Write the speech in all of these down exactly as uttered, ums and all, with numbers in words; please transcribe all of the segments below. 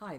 Hi,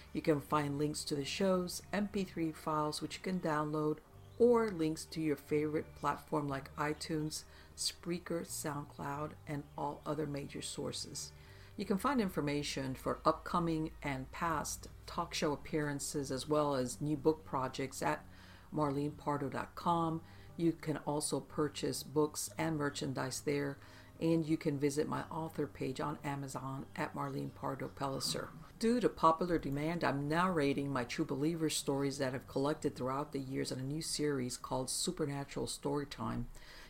you can find links to the shows, M P three files which you can download, or links to your favorite platform like iTunes, Spreaker, SoundCloud, and all other major sources. You can find information for upcoming and past talk show appearances as well as new book projects at Marlene Pardo dot com. You can also purchase books and merchandise there. And you can visit my author page on Amazon at Marlene Pardo Pellicer. Due to popular demand, I'm narrating my true believer stories that I've collected throughout the years in a new series called Supernatural Storytime.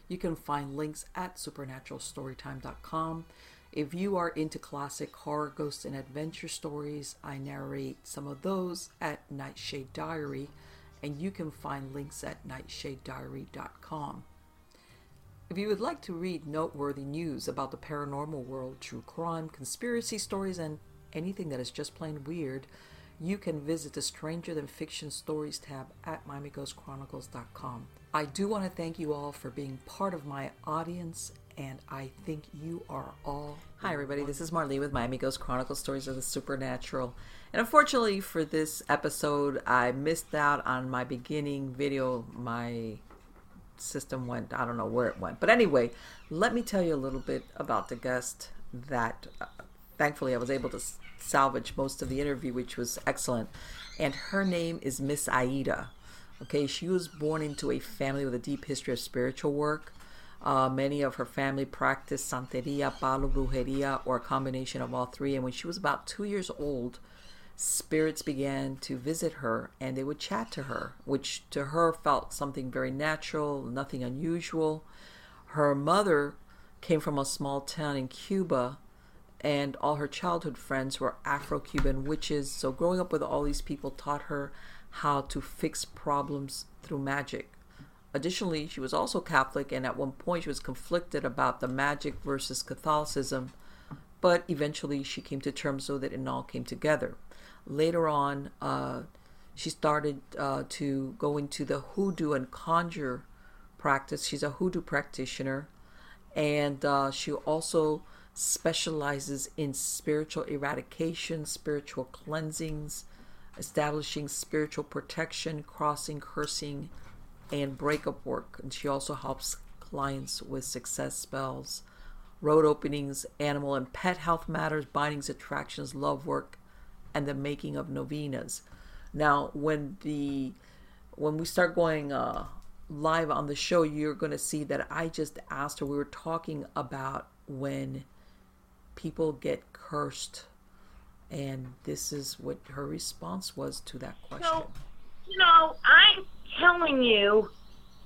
You can find links at supernatural storytime dot com. If you are into classic horror, ghost, and adventure stories, I narrate some of those at Nightshade Diary, and you can find links at nightshade diary dot com. If you would like to read noteworthy news about the paranormal world, true crime, conspiracy stories, and anything that is just plain weird, you can visit the Stranger Than Fiction Stories tab at Miami Ghost Chronicles dot com. I do want to thank you all for being part of my audience, and I think you are all... Hi everybody, this is Marlene with Miami Ghost Chronicles, Stories of the Supernatural. And unfortunately for this episode, I missed out on my beginning video, my... system went, I don't know where it went, but anyway, let me tell you a little bit about the guest that uh, thankfully I was able to s- salvage most of the interview, which was excellent. And her name is Miss Aida. Okay, she was born into a family with a deep history of spiritual work. Uh, many of her family practiced Santeria, palero, Brujeria, or a combination of all three. And when she was about two years old, spirits began to visit her, and they would chat to her, which to her felt something very natural, nothing unusual. Her mother came from a small town in Cuba, and all her childhood friends were Afro-Cuban witches. So growing up with all these people taught her how to fix problems through magic. Additionally, she was also Catholic, and at one point she was conflicted about the magic versus Catholicism, but eventually she came to terms with it and all came together. Later on, uh, she started uh, to go into the hoodoo and conjure practice. She's a hoodoo practitioner, and uh, she also specializes in spiritual eradication, spiritual cleansings, establishing spiritual protection, crossing, cursing, and breakup work. And she also helps clients with success spells, road openings, animal and pet health matters, bindings, attractions, love work, and the making of novenas. Now, when the when we start going uh, live on the show, you're going to see that I just asked her, we were talking about when people get cursed, and this is what her response was to that question. So, you know, I'm telling you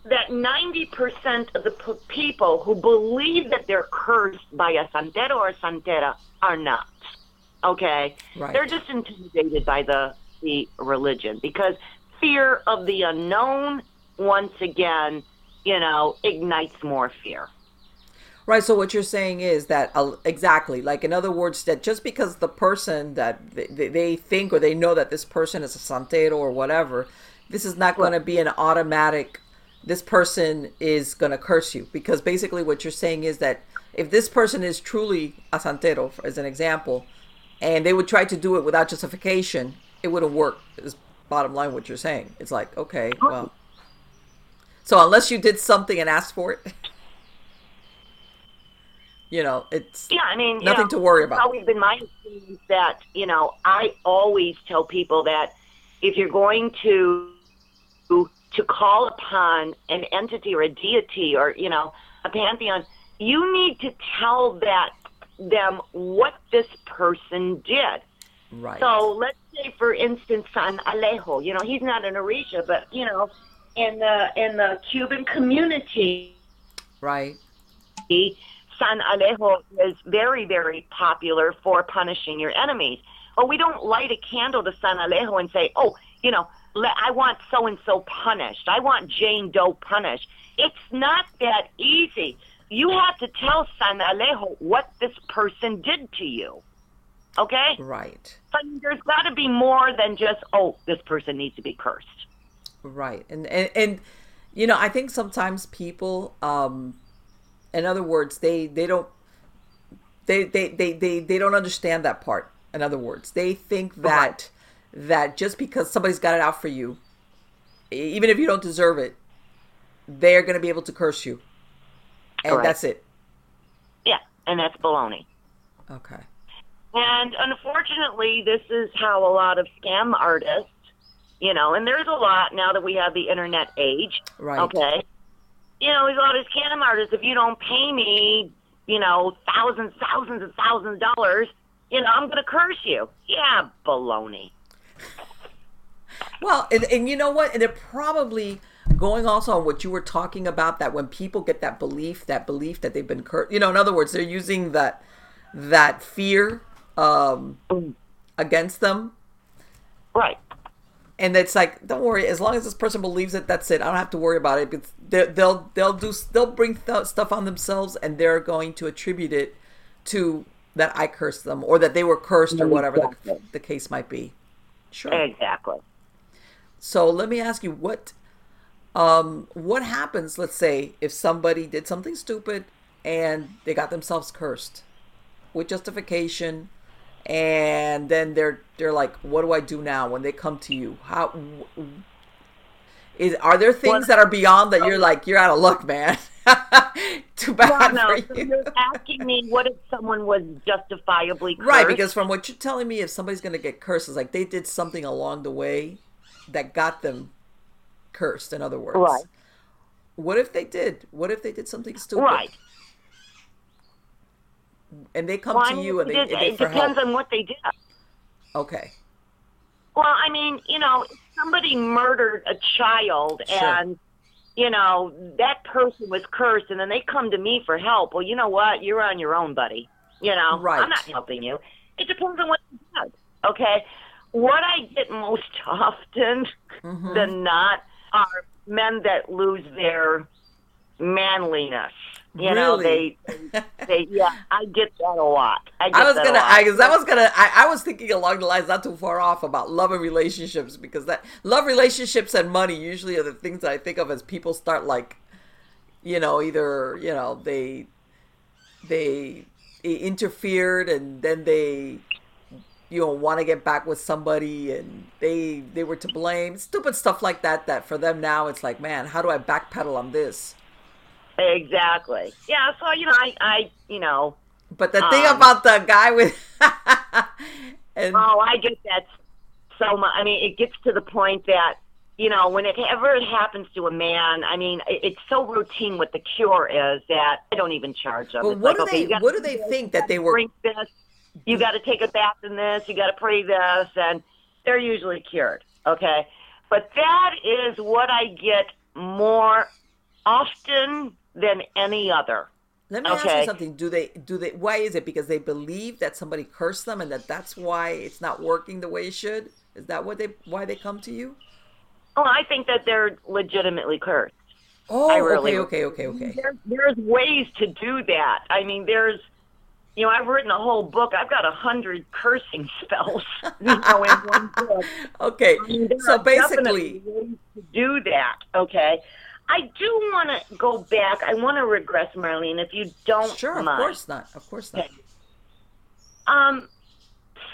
that ninety percent of the p- people who believe that they're cursed by a Santero or a Santera are not. Okay, right. They're just intimidated by the, the religion because fear of the unknown, once again, you know, ignites more fear. Right. So what you're saying is that uh, exactly, like, in other words, that just because the person that they, they think or they know that this person is a Santero or whatever, this is not going to be an automatic, this person is going to curse you. Because basically what you're saying is that if this person is truly a Santero, as an example, and they would try to do it without justification, it wouldn't work, is bottom line what you're saying. It's like, okay, well. So unless you did something and asked for it. You know, it's yeah, I mean, nothing you know, to worry about. It's always been my opinion that, you know, I always tell people that if you're going to to call upon an entity or a deity or, you know, a pantheon, you need to tell that them what this person did. Right. So let's say, for instance, San Alejo. You know, he's not an Orisha, but, you know, in the in the Cuban community, right. He, San Alejo is very, very popular for punishing your enemies. Well, we don't light a candle to San Alejo and say, oh, you know, I want so-and-so punished. I want Jane Doe punished. It's not that easy. You have to tell San Alejo what this person did to you. Okay? Right. But there's got to be more than just, oh, this person needs to be cursed. Right. And, and, and you know, I think sometimes people... Um, in other words, they, they don't they they, they they they don't understand that part. In other words, they think that right. that just because somebody's got it out for you, even if you don't deserve it, they're going to be able to curse you, and correct. That's it. Yeah, and that's baloney. Okay. And unfortunately, this is how a lot of scam artists, you know, and there's a lot now that we have the internet age. Right. Okay. You know, there's a lot of scam artists. If you don't pay me, you know, thousands, thousands, and thousands of dollars, you know, I'm going to curse you. Yeah, baloney. Well, and, and you know what? And they're probably going also on what you were talking about, that when people get that belief, that belief that they've been cursed, you know, in other words, they're using that that fear um, against them. Right. And it's like, don't worry. As long as this person believes it, that's it. I don't have to worry about it. Because they, they'll they'll do they'll bring th- stuff on themselves, and they're going to attribute it to that I cursed them, or that they were cursed, or whatever exactly. the, the case might be. Sure. Exactly. So let me ask you, what um what happens? Let's say if somebody did something stupid and they got themselves cursed with justification. And then they're they're like, what do I do now when they come to you? How is are there things well, that are beyond that? You're like, you're out of luck, man. Too bad well, no. for you. You're asking me what if someone was justifiably cursed? Right, because from what you're telling me, if somebody's going to get cursed, it's like they did something along the way that got them cursed. In other words, right? What if they did? What if they did something stupid? Right. And they come well, to you, and they, it, they it depends help. On what they did. Okay. Well, I mean, you know, if somebody murdered a child, sure. and you know that person was cursed, and then they come to me for help. Well, you know what? You're on your own, buddy. You know, right. I'm not helping you. It depends on what you did. Okay. What I get most often mm-hmm. than not are men that lose their manliness. You really? Know, they, they, they, yeah, I get that a lot. I, get I was that gonna, I, cause I was gonna, I, I was thinking along the lines, not too far off, about love and relationships, because that love, relationships, and money usually are the things that I think of as people start, like, you know, either, you know, they, they, they interfered, and then they, you know, want to get back with somebody, and they, they were to blame, stupid stuff like that, that for them now, it's like, man, how do I backpedal on this? Exactly. Yeah. So, you know, I, I you know. But the um, thing about the guy with. and, oh, I get that so much. I mean, it gets to the point that, you know, whenever it happens to a man, I mean, it, it's so routine what the cure is that I don't even charge them. But what, like, do, okay, they, what do they think that they were. Drink this. You got to take a bath in this. You got to pray this. And they're usually cured. Okay. But that is what I get more often than any other. Let me okay. ask you something. Do they, do they, why is it? Because they believe that somebody cursed them, and that that's why it's not working the way it should? Is that what they, why they come to you? Oh, I think that they're legitimately cursed. Oh, I really, okay, okay, okay, okay. There, there's ways to do that. I mean, there's, you know, I've written a whole book. I've got a hundred cursing spells, you know, in one book. Okay, I mean, so basically, ways to do that. Okay, I do want to go back. I want to regress, Marlene, if you don't sure, mind. Sure, of course not. Of course not. Okay. Um,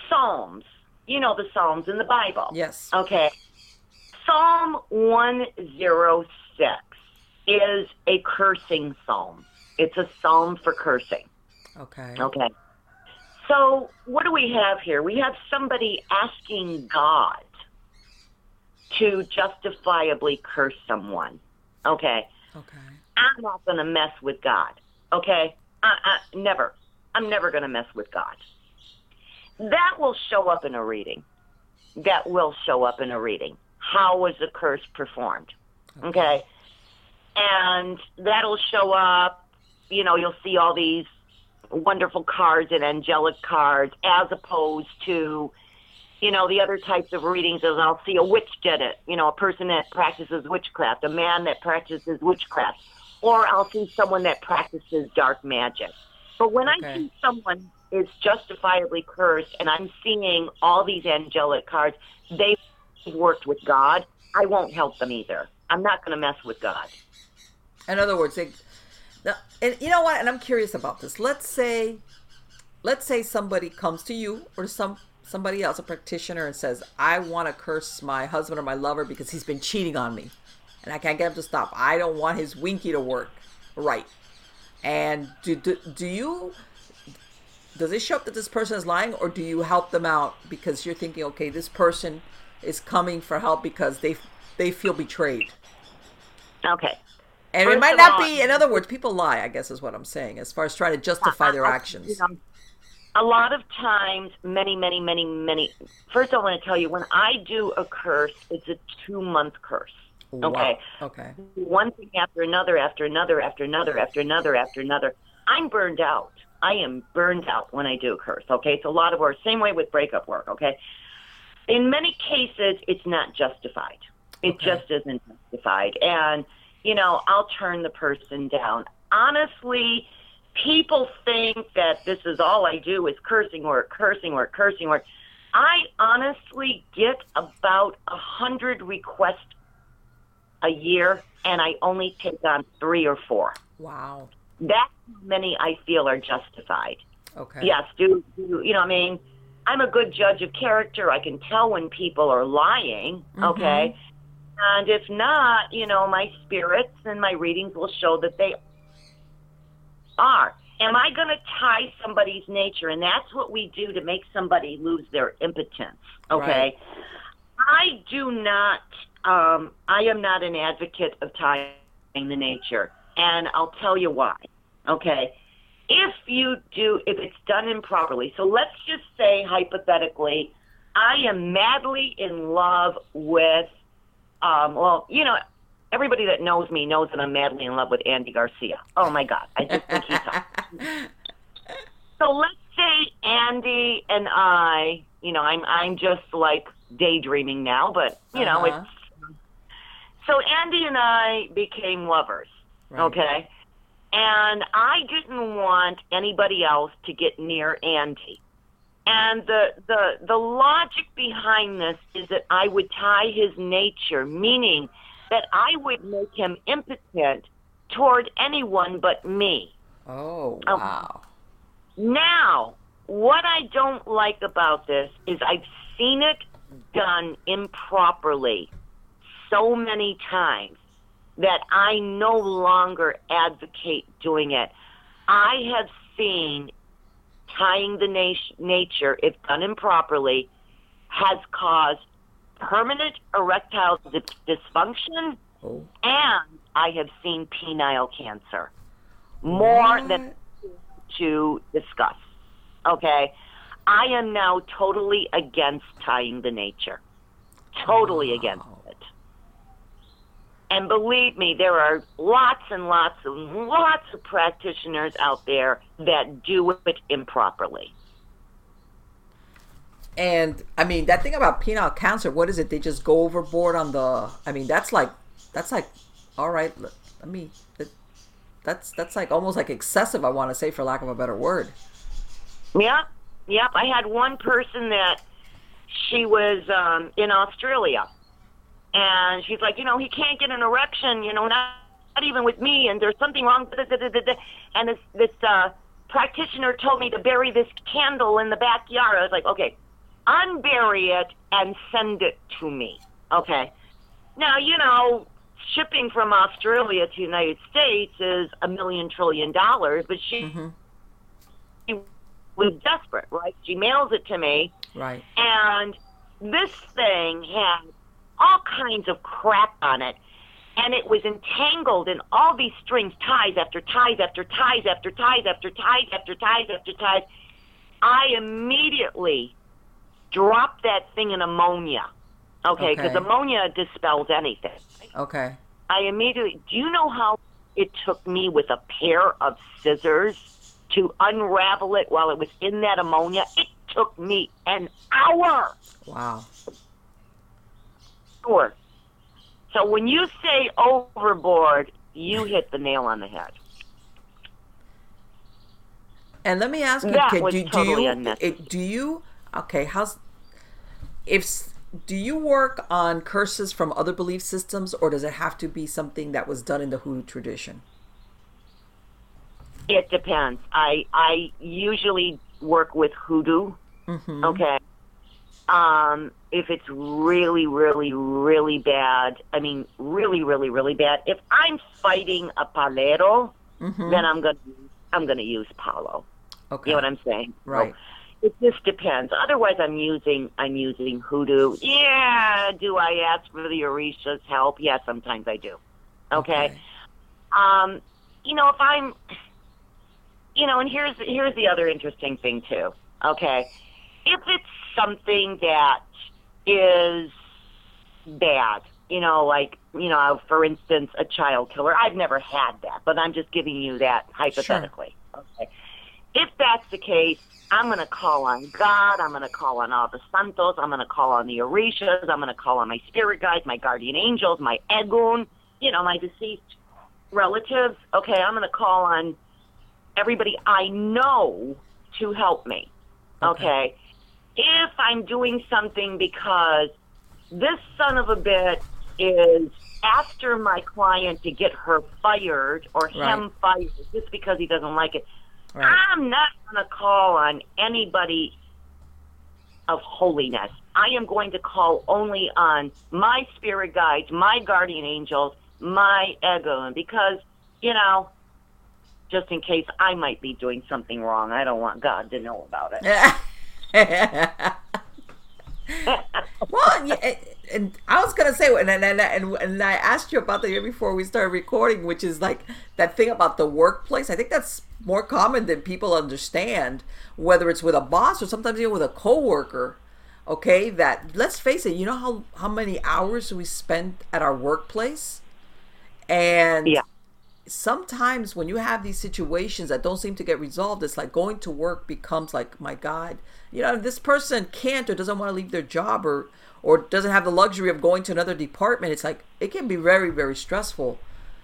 Psalms. You know the Psalms in the Bible. Yes. Okay. Psalm one oh six is a cursing psalm. It's a psalm for cursing. Okay. Okay. So what do we have here? We have somebody asking God to justifiably curse someone. Okay. Okay. I'm not going to mess with God. Okay. I, I, never. I'm never going to mess with God. That will show up in a reading. That will show up in a reading. How was the curse performed? Okay. Okay. And that'll show up, you know, you'll see all these wonderful cards and angelic cards as opposed to, you know, the other types of readings is I'll see a witch did it, you know, a person that practices witchcraft, a man that practices witchcraft, or I'll see someone that practices dark magic. But when okay. I see someone is justifiably cursed and I'm seeing all these angelic cards, they've worked with God, I won't help them either. I'm not going to mess with God. In other words, they, now, and you know what? And I'm curious about this. Let's say, let's say somebody comes to you or some somebody else, a practitioner, and says, "I want to curse my husband or my lover because he's been cheating on me, and I can't get him to stop. I don't want his winky to work right." And do do, do you? Does it show up that this person is lying, or do you help them out because you're thinking, okay, this person is coming for help because they they feel betrayed? Okay. And First it might not all, be, in other words, people lie, I guess is what I'm saying, as far as trying to justify their actions. You know, a lot of times, many, many, many, many. First, I want to tell you, when I do a curse, it's a two-month curse. Wow. Okay. Okay. One thing after another, after another, after another, after another, after another. I'm burned out. I am burned out when I do a curse. Okay. It's a lot of work. Same way with breakup work. Okay. In many cases, it's not justified. It okay. just isn't justified. And you know, I'll turn the person down. Honestly, people think that this is all I do is cursing work, cursing work, cursing work. I honestly get about a hundred requests a year, and I only take on three or four. Wow. That's how many I feel are justified. Okay. Yes, do, do you know what I mean? I'm a good judge of character. I can tell when people are lying, mm-hmm. okay? And if not, you know, my spirits and my readings will show that they are. Am I going to tie somebody's nature? And that's what we do to make somebody lose their impotence, okay? Right. I do not, um, I am not an advocate of tying the nature. And I'll tell you why, okay? If you do, if it's done improperly, so let's just say hypothetically, I am madly in love with, Um, well, you know, everybody that knows me knows that I'm madly in love with Andy Garcia. Oh, my God. I just think he's awesome. So let's say Andy and I, you know, I'm I'm just, like, daydreaming now, but, you know, uh-huh. it's... So Andy and I became lovers, right. okay? And I didn't want anybody else to get near Andy. And the, the the logic behind this is that I would tie his nature, meaning that I would make him impotent toward anyone but me. Oh, wow. Um, now, what I don't like about this is I've seen it done improperly so many times that I no longer advocate doing it. I have seen tying the na- nature, if done improperly, has caused permanent erectile d- dysfunction, oh. and I have seen penile cancer. More yeah. than to discuss. Okay? I am now totally against tying the nature. Totally wow. against it. And believe me, there are lots and lots and lots of practitioners out there that do it improperly. And, I mean, that thing about penile cancer, what is it? They just go overboard on the, I mean, that's like, that's like, all right, I mean, it, that's that's like almost like excessive, I want to say, for lack of a better word. Yep, yep. I had one person that she was um, in Australia, and she's like, you know, he can't get an erection, you know, not, not even with me, and there's something wrong. Da, da, da, da, da. And this this uh, practitioner told me to bury this candle in the backyard. I was like, okay, unbury it and send it to me. Okay. Now, you know, shipping from Australia to the United States is a million trillion dollars, but she, mm-hmm. she was desperate, right? She mails it to me. Right. And this thing had all kinds of crap on it, and it was entangled in all these strings, ties after ties after ties after ties after ties after ties after ties. I immediately dropped that thing in ammonia. Okay, because okay. ammonia dispels anything. Okay. I immediately, do you know how it took me with a pair of scissors to unravel it while it was in that ammonia? It took me an hour. Wow. Sure. So when you say overboard, you hit the nail on the head. And let me ask you, that okay, was do, totally do you, unnecessary. Do you, okay, how's, if, do you work on curses from other belief systems, or does it have to be something that was done in the hoodoo tradition? It depends. I I usually work with hoodoo. Mm-hmm. Okay. Um, if it's really, really, really bad, I mean, really, really, really bad. If I'm fighting a palero, mm-hmm. then I'm gonna I'm gonna use palo. Okay. You know what I'm saying? Right. So, it just depends. Otherwise, I'm using I'm using hoodoo. Yeah, do I ask for the Orisha's help? Yeah, sometimes I do. Okay. okay. Um, you know, if I'm, you know, and here's here's the other interesting thing too. Okay, if it's something that is bad, you know, like you know, for instance, a child killer. I've never had that, but I'm just giving you that hypothetically. Sure. Okay. If that's the case, I'm going to call on God. I'm going to call on all the santos. I'm going to call on the Orishas. I'm going to call on my spirit guides, my guardian angels, my Egun, you know, my deceased relatives. Okay, I'm going to call on everybody I know to help me. Okay. okay? If I'm doing something because this son of a bitch is after my client to get her fired or right. him fired just because he doesn't like it, right. I'm not going to call on anybody of holiness. I am going to call only on my spirit guides, my guardian angels, my ego, because, you know, just in case I might be doing something wrong, I don't want God to know about it. Well, yeah, and I was gonna say, and and and and I asked you about the year before we started recording, which is like that thing about the workplace. I think that's more common than people understand, whether it's with a boss or sometimes even with a coworker. Okay, that let's face it, you know how how many hours we spend at our workplace, and yeah. sometimes when you have these situations that don't seem to get resolved, it's like going to work becomes like, my God, you know, this person can't or doesn't want to leave their job or or doesn't have the luxury of going to another department. It's like, it can be very, very stressful.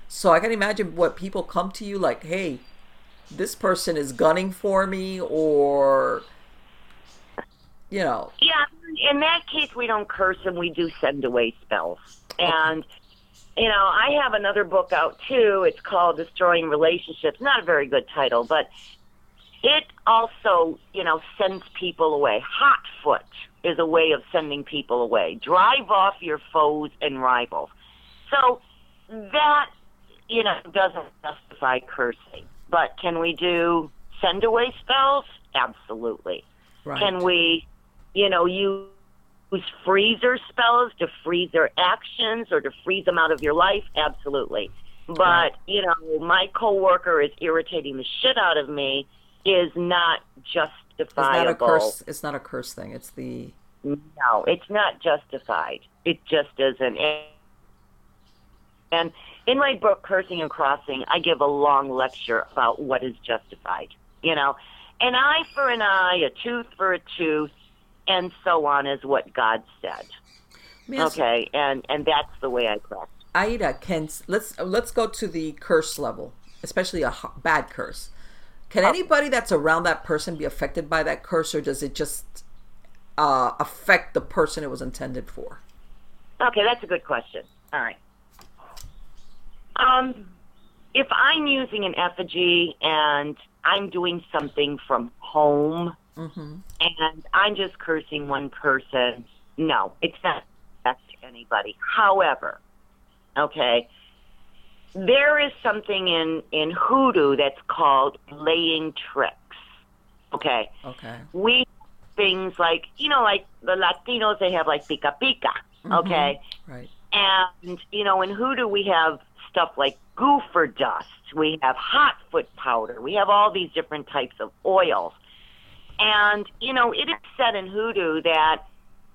So I can imagine what people come to you like, hey, this person is gunning for me, or, you know. Yeah, in that case, we don't curse them. We do send away spells. Okay. And, you know, I have another book out, too. It's called Destroying Relationships. Not a very good title, but it also, you know, sends people away. Hot foot is a way of sending people away. Drive off your foes and rivals. So that, you know, doesn't justify cursing. But can we do send away spells? Absolutely. Right. Can we, you know, use freezer spells to freeze their actions or to freeze them out of your life? Absolutely. But, right. you know, my coworker is irritating the shit out of me is not justifiable. It's not a curse, it's not a curse thing. It's the... No, it's not justified. It just isn't. And in my book, Cursing and Crossing, I give a long lecture about what is justified, you know. An eye for an eye, a tooth for a tooth, and so on is what God said. Yes. Okay, and, and that's the way I practice. Aida can, let's let's go to the curse level, especially a bad curse. Can anybody that's around that person be affected by that curse, or does it just uh, affect the person it was intended for? Okay, that's a good question. All right. Um, if I'm using an effigy and I'm doing something from home, mm-hmm. and I'm just cursing one person, no, it's not affecting anybody. However, okay, there is something in, in hoodoo that's called laying tricks, okay? Okay. We have things like, you know, like the Latinos, they have like pica pica, mm-hmm. okay? Right. And, you know, in hoodoo we have stuff like goofer dust, we have hot foot powder, we have all these different types of oils. And, you know, it is said in hoodoo that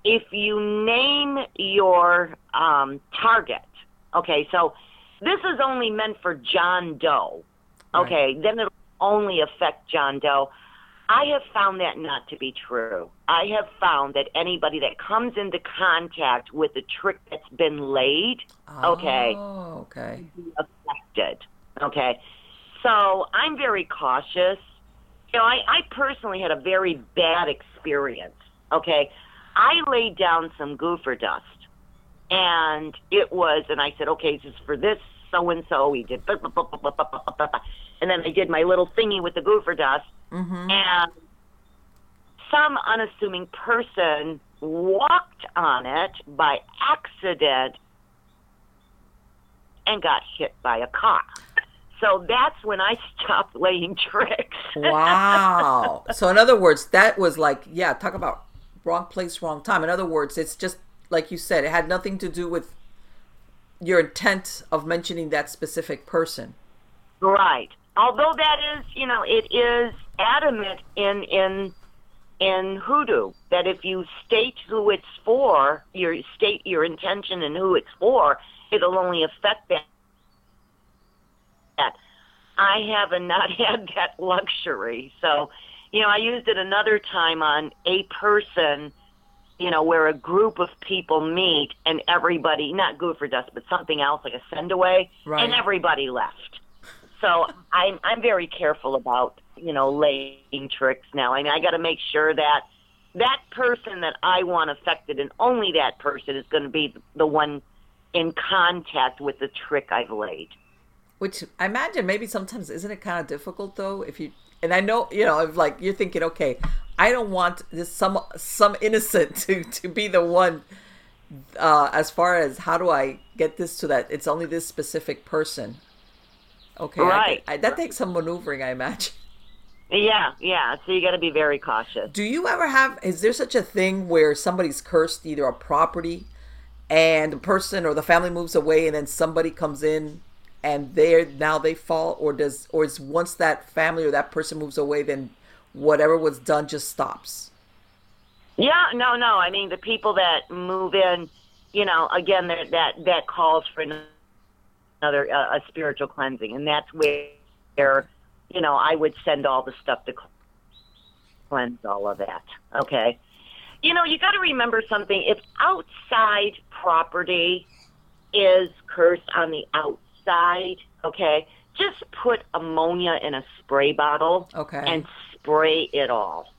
if you name your um, target, okay, so this is only meant for John Doe. Okay, right. Then it'll only affect John Doe. I have found that not to be true. I have found that anybody that comes into contact with a trick that's been laid, okay, oh, okay. will be affected. Okay, so I'm very cautious. You know, I, I personally had a very bad experience. Okay, I laid down some goofer dust, and it was, and I said, okay, this is for this so-and-so. We did, blah, blah, blah, blah, blah, blah, blah, blah. And then I did my little thingy with the goofer dust. Mm-hmm. And some unassuming person walked on it by accident and got hit by a car. So that's when I stopped laying tricks. Wow. So in other words, that was like, yeah, talk about wrong place, wrong time. In other words, it's just, like you said, it had nothing to do with your intent of mentioning that specific person. Right. Although that is, you know, it is adamant in in in hoodoo that if you state who it's for, your state your intention and who it's for, it'll only affect that. I haven't not had that luxury. So, you know, I used it another time on a person, you know, where a group of people meet and everybody, not goofer dust, but something else like a send away, right. and everybody left. So I'm I'm very careful about, you know, laying tricks now. I mean, I got to make sure that that person that I want affected and only that person is going to be the one in contact with the trick I've laid. Which I imagine maybe sometimes isn't it kind of difficult though if you, and I know, you know, if like you're thinking, okay, I don't want this some some innocent to, to be the one uh, as far as how do I get this to that? It's only this specific person. Okay, right. I, I, that takes some maneuvering, I imagine. Yeah, yeah. So you got to be very cautious. Do you ever have? Is there such a thing where somebody's cursed either a property, and the person or the family moves away, and then somebody comes in, and they're now they fall, or does, or is once that family or that person moves away, then whatever was done just stops? Yeah, no, no. I mean, the people that move in, you know, again, that that, that calls for another uh, a spiritual cleansing, and that's where, you know, I would send all the stuff to cleanse all of that. Okay, you know, you got to remember something. If outside property is cursed on the outside, okay, just put ammonia in a spray bottle, okay, and spray it all,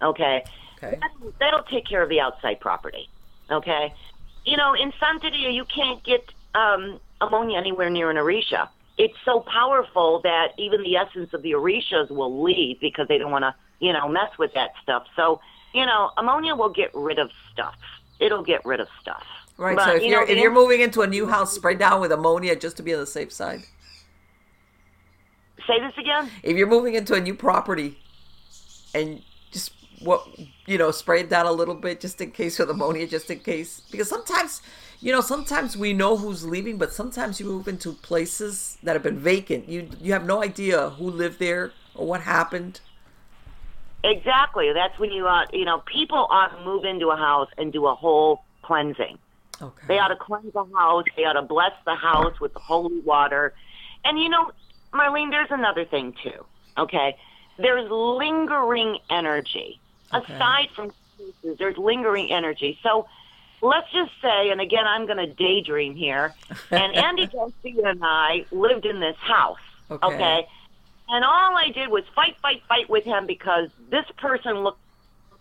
okay? Okay. That'll, that'll take care of the outside property, okay? You know, in Santeria, you can't get um, ammonia anywhere near an Orisha. It's so powerful that even the essence of the Orishas will leave because they don't want to, you know, mess with that stuff. So, you know, ammonia will get rid of stuff. It'll get rid of stuff. Right, but, so if, you you're, know, if you're moving into a new house, spray down with ammonia just to be on the safe side. Say this again? If you're moving into a new property, and just, what you know, spray it down a little bit just in case with ammonia, just in case. Because sometimes, you know, sometimes we know who's leaving, but sometimes you move into places that have been vacant. You you have no idea who lived there or what happened. Exactly. That's when you, uh, you know, people ought to move into a house and do a whole cleansing. Okay. They ought to cleanse the house. They ought to bless the house with the holy water. And, you know, Marlene, there's another thing, too, okay? There's lingering energy. Okay. Aside from cases, there's lingering energy. So let's just say, and again, I'm going to daydream here, and Andy Garcia and I lived in this house, okay. okay? And all I did was fight, fight, fight with him because this person looked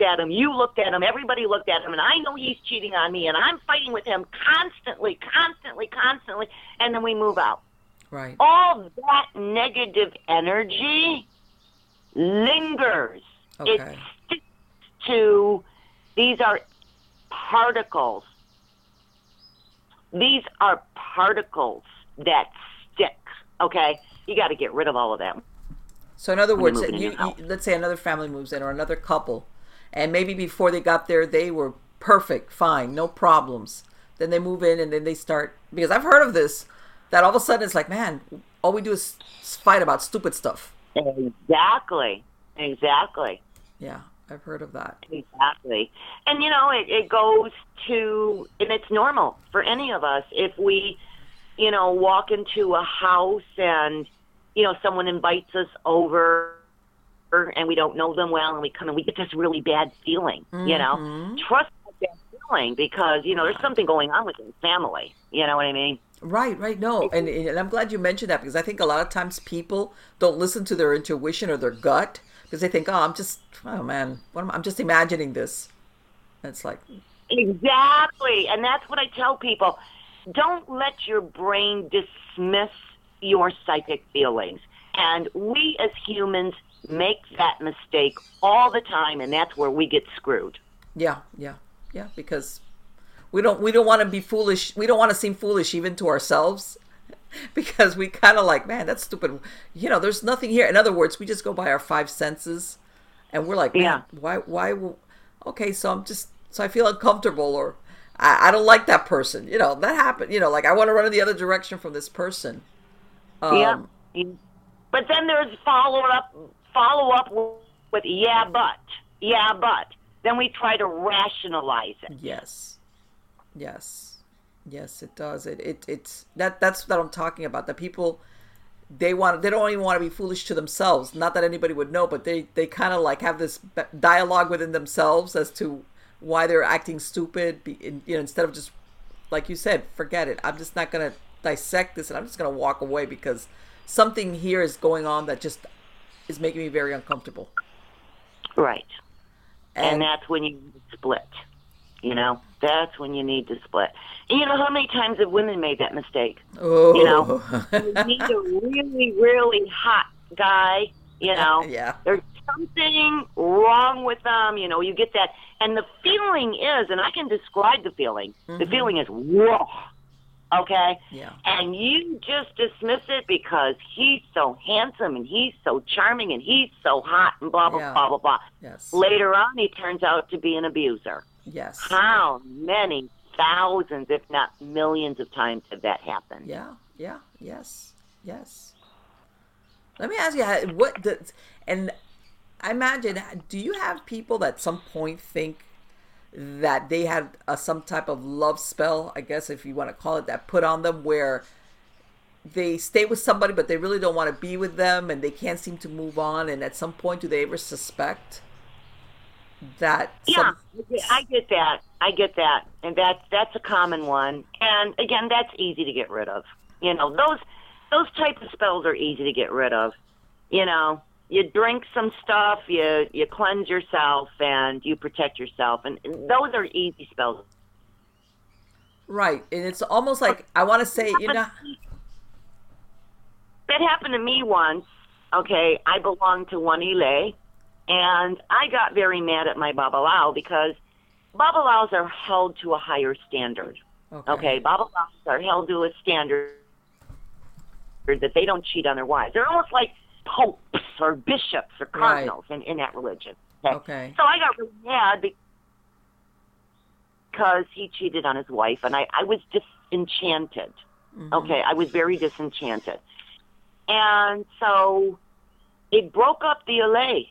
at him, you looked at him, everybody looked at him, and I know he's cheating on me, and I'm fighting with him constantly, constantly, constantly, and then we move out. Right. All that negative energy lingers. Okay. It sticks to, these are particles. These are particles that stick, okay? You got to get rid of all of them. So in other words, you, you, let's say another family moves in or another couple, and maybe before they got there, they were perfect, fine, no problems. Then they move in and then they start, because I've heard of this, that all of a sudden it's like, man, all we do is fight about stupid stuff. Exactly. Exactly. Yeah, I've heard of that. Exactly. And, you know, it, it goes to, and it's normal for any of us. If we, you know, walk into a house and, you know, someone invites us over and we don't know them well and we come and we get this really bad feeling, mm-hmm. you know. Trust that feeling because, you know, there's something going on with your family. You know what I mean? Right, right. No. And, and I'm glad you mentioned that because I think a lot of times people don't listen to their intuition or their gut because they think, oh, I'm just, oh man, what am I? I'm just imagining this. And it's like. Exactly. And that's what I tell people. Don't let your brain dismiss your psychic feelings. And we as humans make that mistake all the time. And that's where we get screwed. Yeah, yeah, yeah. Because We don't we don't want to be foolish. We don't want to seem foolish even to ourselves because we kind of like, man, that's stupid. You know, there's nothing here. In other words, we just go by our five senses and we're like, man, yeah. why, why? Will, okay, so I'm just, so I feel uncomfortable or I, I don't like that person. You know, that happened. You know, like I want to run in the other direction from this person. Um, yeah. But then there's follow up, follow up with, yeah, but, yeah, but. Then we try to rationalize it. Yes. Yes. Yes, it does. It, it it's that that's what I'm talking about. The people they want they don't even want to be foolish to themselves. Not that anybody would know, but they, they kind of like have this dialogue within themselves as to why they're acting stupid, you know, instead of just like you said, forget it. I'm just not going to dissect this and I'm just going to walk away because something here is going on that just is making me very uncomfortable. Right. And, and that's when you split. You know, that's when you need to split. And you know, how many times have women made that mistake? Oh. You know, you need a really, really hot guy, you know. Yeah. There's something wrong with them, you know, you get that. And the feeling is, and I can describe the feeling, mm-hmm. the feeling is, whoa, okay? Yeah. And you just dismiss it because he's so handsome and he's so charming and he's so hot and blah, blah, yeah. blah, blah, blah. Yes. Later on, he turns out to be an abuser. Yes. How many thousands, if not millions of times have that happened? Yeah, yeah, yes, yes. Let me ask you, what does, and I imagine, do you have people that at some point think that they had a, some type of love spell, I guess if you want to call it that, put on them where they stay with somebody but they really don't want to be with them and they can't seem to move on, and at some point do they ever suspect that yeah some... I get that I get that and that that's a common one, and again that's easy to get rid of. You know, those those types of spells are easy to get rid of. You know, you drink some stuff, you you cleanse yourself and you protect yourself, and, and those are easy spells, right? And it's almost like I want to say, you know, that happened to me once. Okay, I belong to one Ile. And I got very mad at my babalawo because babalawos are held to a higher standard. Okay, okay? Babalawos are held to a standard that they don't cheat on their wives. They're almost like popes or bishops or cardinals right. in, in that religion. Okay? okay. So I got really mad because he cheated on his wife, and I, I was disenchanted. Mm-hmm. Okay, I was very disenchanted. And so it broke up the Ile.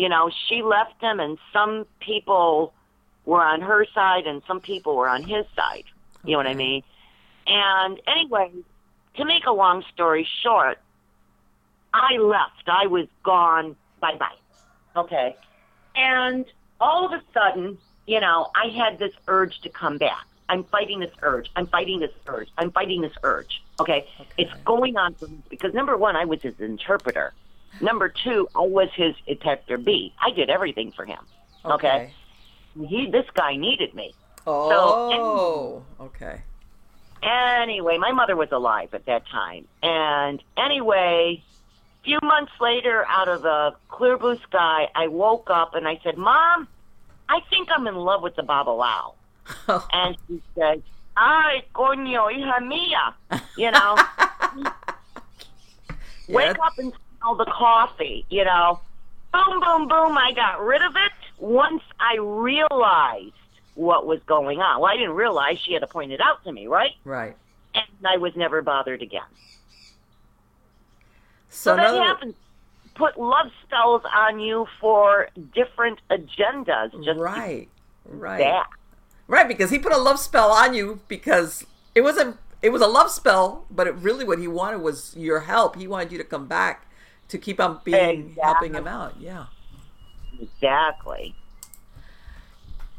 You know, she left him, and some people were on her side, and some people were on his side. You okay. know what I mean? And anyway, to make a long story short, I left. I was gone. Bye-bye. Okay. And all of a sudden, you know, I had this urge to come back. I'm fighting this urge. I'm fighting this urge. I'm fighting this urge. Okay? okay. It's going on for me because, number one, I was his interpreter. Number two, I was his detector B. I did everything for him. Okay? okay. He, this guy needed me. Oh, so, anyway, okay. Anyway, my mother was alive at that time. And anyway, a few months later, out of the clear blue sky, I woke up and I said, Mom, I think I'm in love with the babalawo. And she said, ay, coño, hija mía. You know, yep. Wake up and smell the coffee, you know. Boom, boom, boom, I got rid of it once I realized what was going on. Well, I didn't realize she had to point it out to me, right? Right. And I was never bothered again. So, so that no... happens. Put love spells on you for different agendas. Just right, right. That. Right, because he put a love spell on you because it wasn't. It was a love spell, but it really what he wanted was your help. He wanted you to come back to keep on being exactly. helping him out. Yeah, exactly.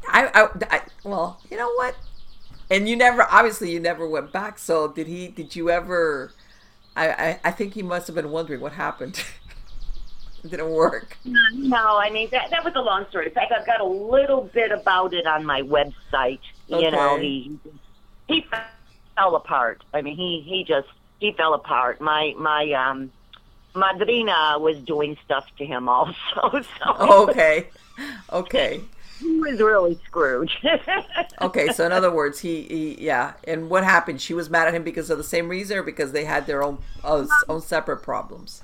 I, I, I, well, you know what? And you never, obviously, you never went back. So did he? Did you ever? I, I, I think he must have been wondering what happened. It didn't work. No, I mean, that that was a long story. In fact, I've got a little bit about it on my website. Okay. You know, he he fell apart. I mean, he, he just, he fell apart. My, my um, madrina was doing stuff to him also. So oh, okay. Okay. He was really screwed. Okay, so in other words, he, he, yeah. And what happened? She was mad at him because of the same reason or because they had their own, uh, own separate problems?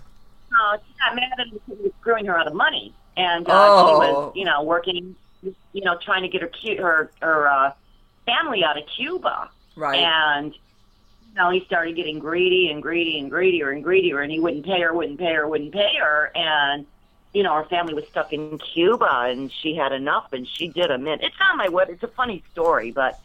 No, she got mad at him because he was screwing her out of money, and uh, oh. she was, you know, working, you know, trying to get her her her uh, family out of Cuba. Right. And you know, he started getting greedy and greedy and greedier and greedier, and he wouldn't pay her, wouldn't pay her, wouldn't pay her, and you know, her family was stuck in Cuba, and she had enough, and she did a mint. It's on my web. It's a funny story, but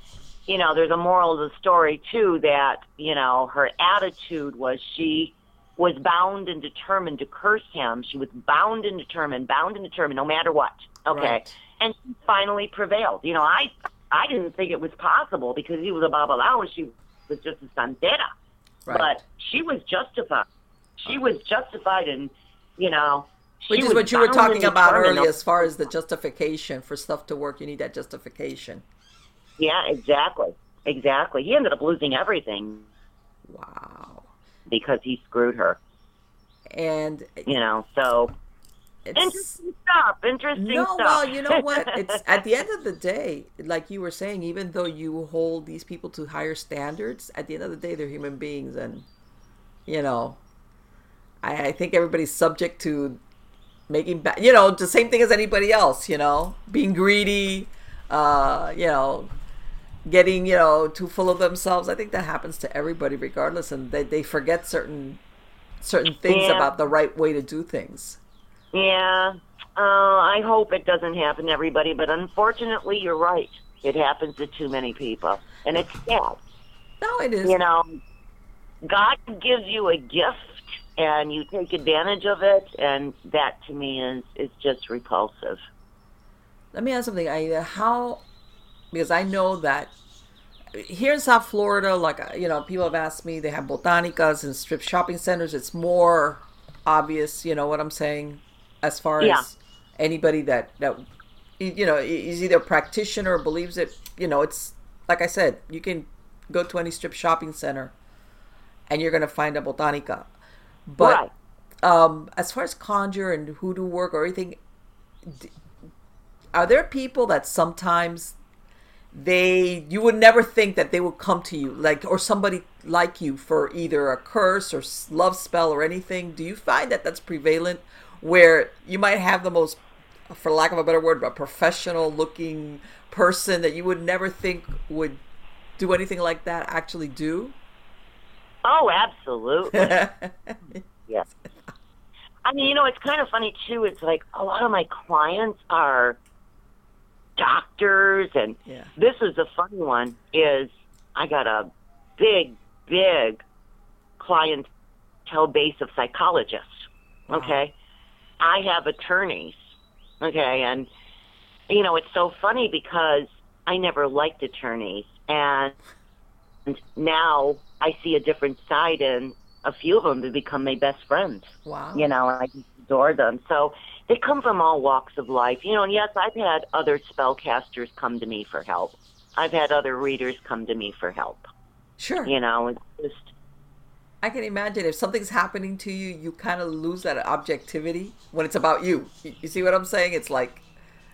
you know, there's a moral of the story too that you know her attitude was she. was bound and determined to curse him. She was bound and determined, bound and determined, no matter what. Okay. Right. And she finally prevailed. You know, I I didn't think it was possible because he was a babalawo and she was just a Santera. Right. But she was justified. She was justified in, you know. Which she is was what you were talking about earlier as far as the justification for stuff to work. You need that justification. Yeah, exactly. Exactly. He ended up losing everything. Wow. Because he screwed her. And, you know, so interesting stuff, interesting no, stuff. No, well, you know what? It's at the end of the day, like you were saying, even though you hold these people to higher standards, at the end of the day, they're human beings. And, you know, I, I think everybody's subject to making, ba- you know, the same thing as anybody else, you know, being greedy, uh, you know, getting, you know, too full of themselves. I think that happens to everybody regardless, and they, they forget certain certain things yeah. about the right way to do things. Yeah. Uh, I hope it doesn't happen to everybody, but unfortunately you're right. It happens to too many people. And it's sad. No, it is. You know, God gives you a gift and you take advantage of it, and that to me is, is just repulsive. Let me ask something, Aida. How... Because I know that here in South Florida, like, you know, people have asked me, they have botanicas and strip shopping centers. It's more obvious, you know what I'm saying, as far yeah. as anybody that, that, you know, is either a practitioner or believes it. You know, it's, like I said, you can go to any strip shopping center and you're going to find a botanica. But right. um, as far as conjure and hoodoo work or anything, are there people that sometimes... They, you would never think that they would come to you, like, or somebody like you for either a curse or love spell or anything. Do you find that that's prevalent, where you might have the most, for lack of a better word, a professional-looking person that you would never think would do anything like that actually do? Oh, absolutely. Yes. I mean, you know, it's kind of funny too. It's like a lot of my clients are doctors, and yeah. this is a funny one, is I got a big, big clientele base of psychologists, okay? Wow. I have attorneys, okay? And you know, it's so funny because I never liked attorneys, and now I see a different side, and a few of them have become my best friends. Wow. You know, and I adore them. So they come from all walks of life. You know, and yes, I've had other spellcasters come to me for help. I've had other readers come to me for help. Sure. You know, it's just... I can imagine if something's happening to you, you kind of lose that objectivity when it's about you. You see what I'm saying? It's like...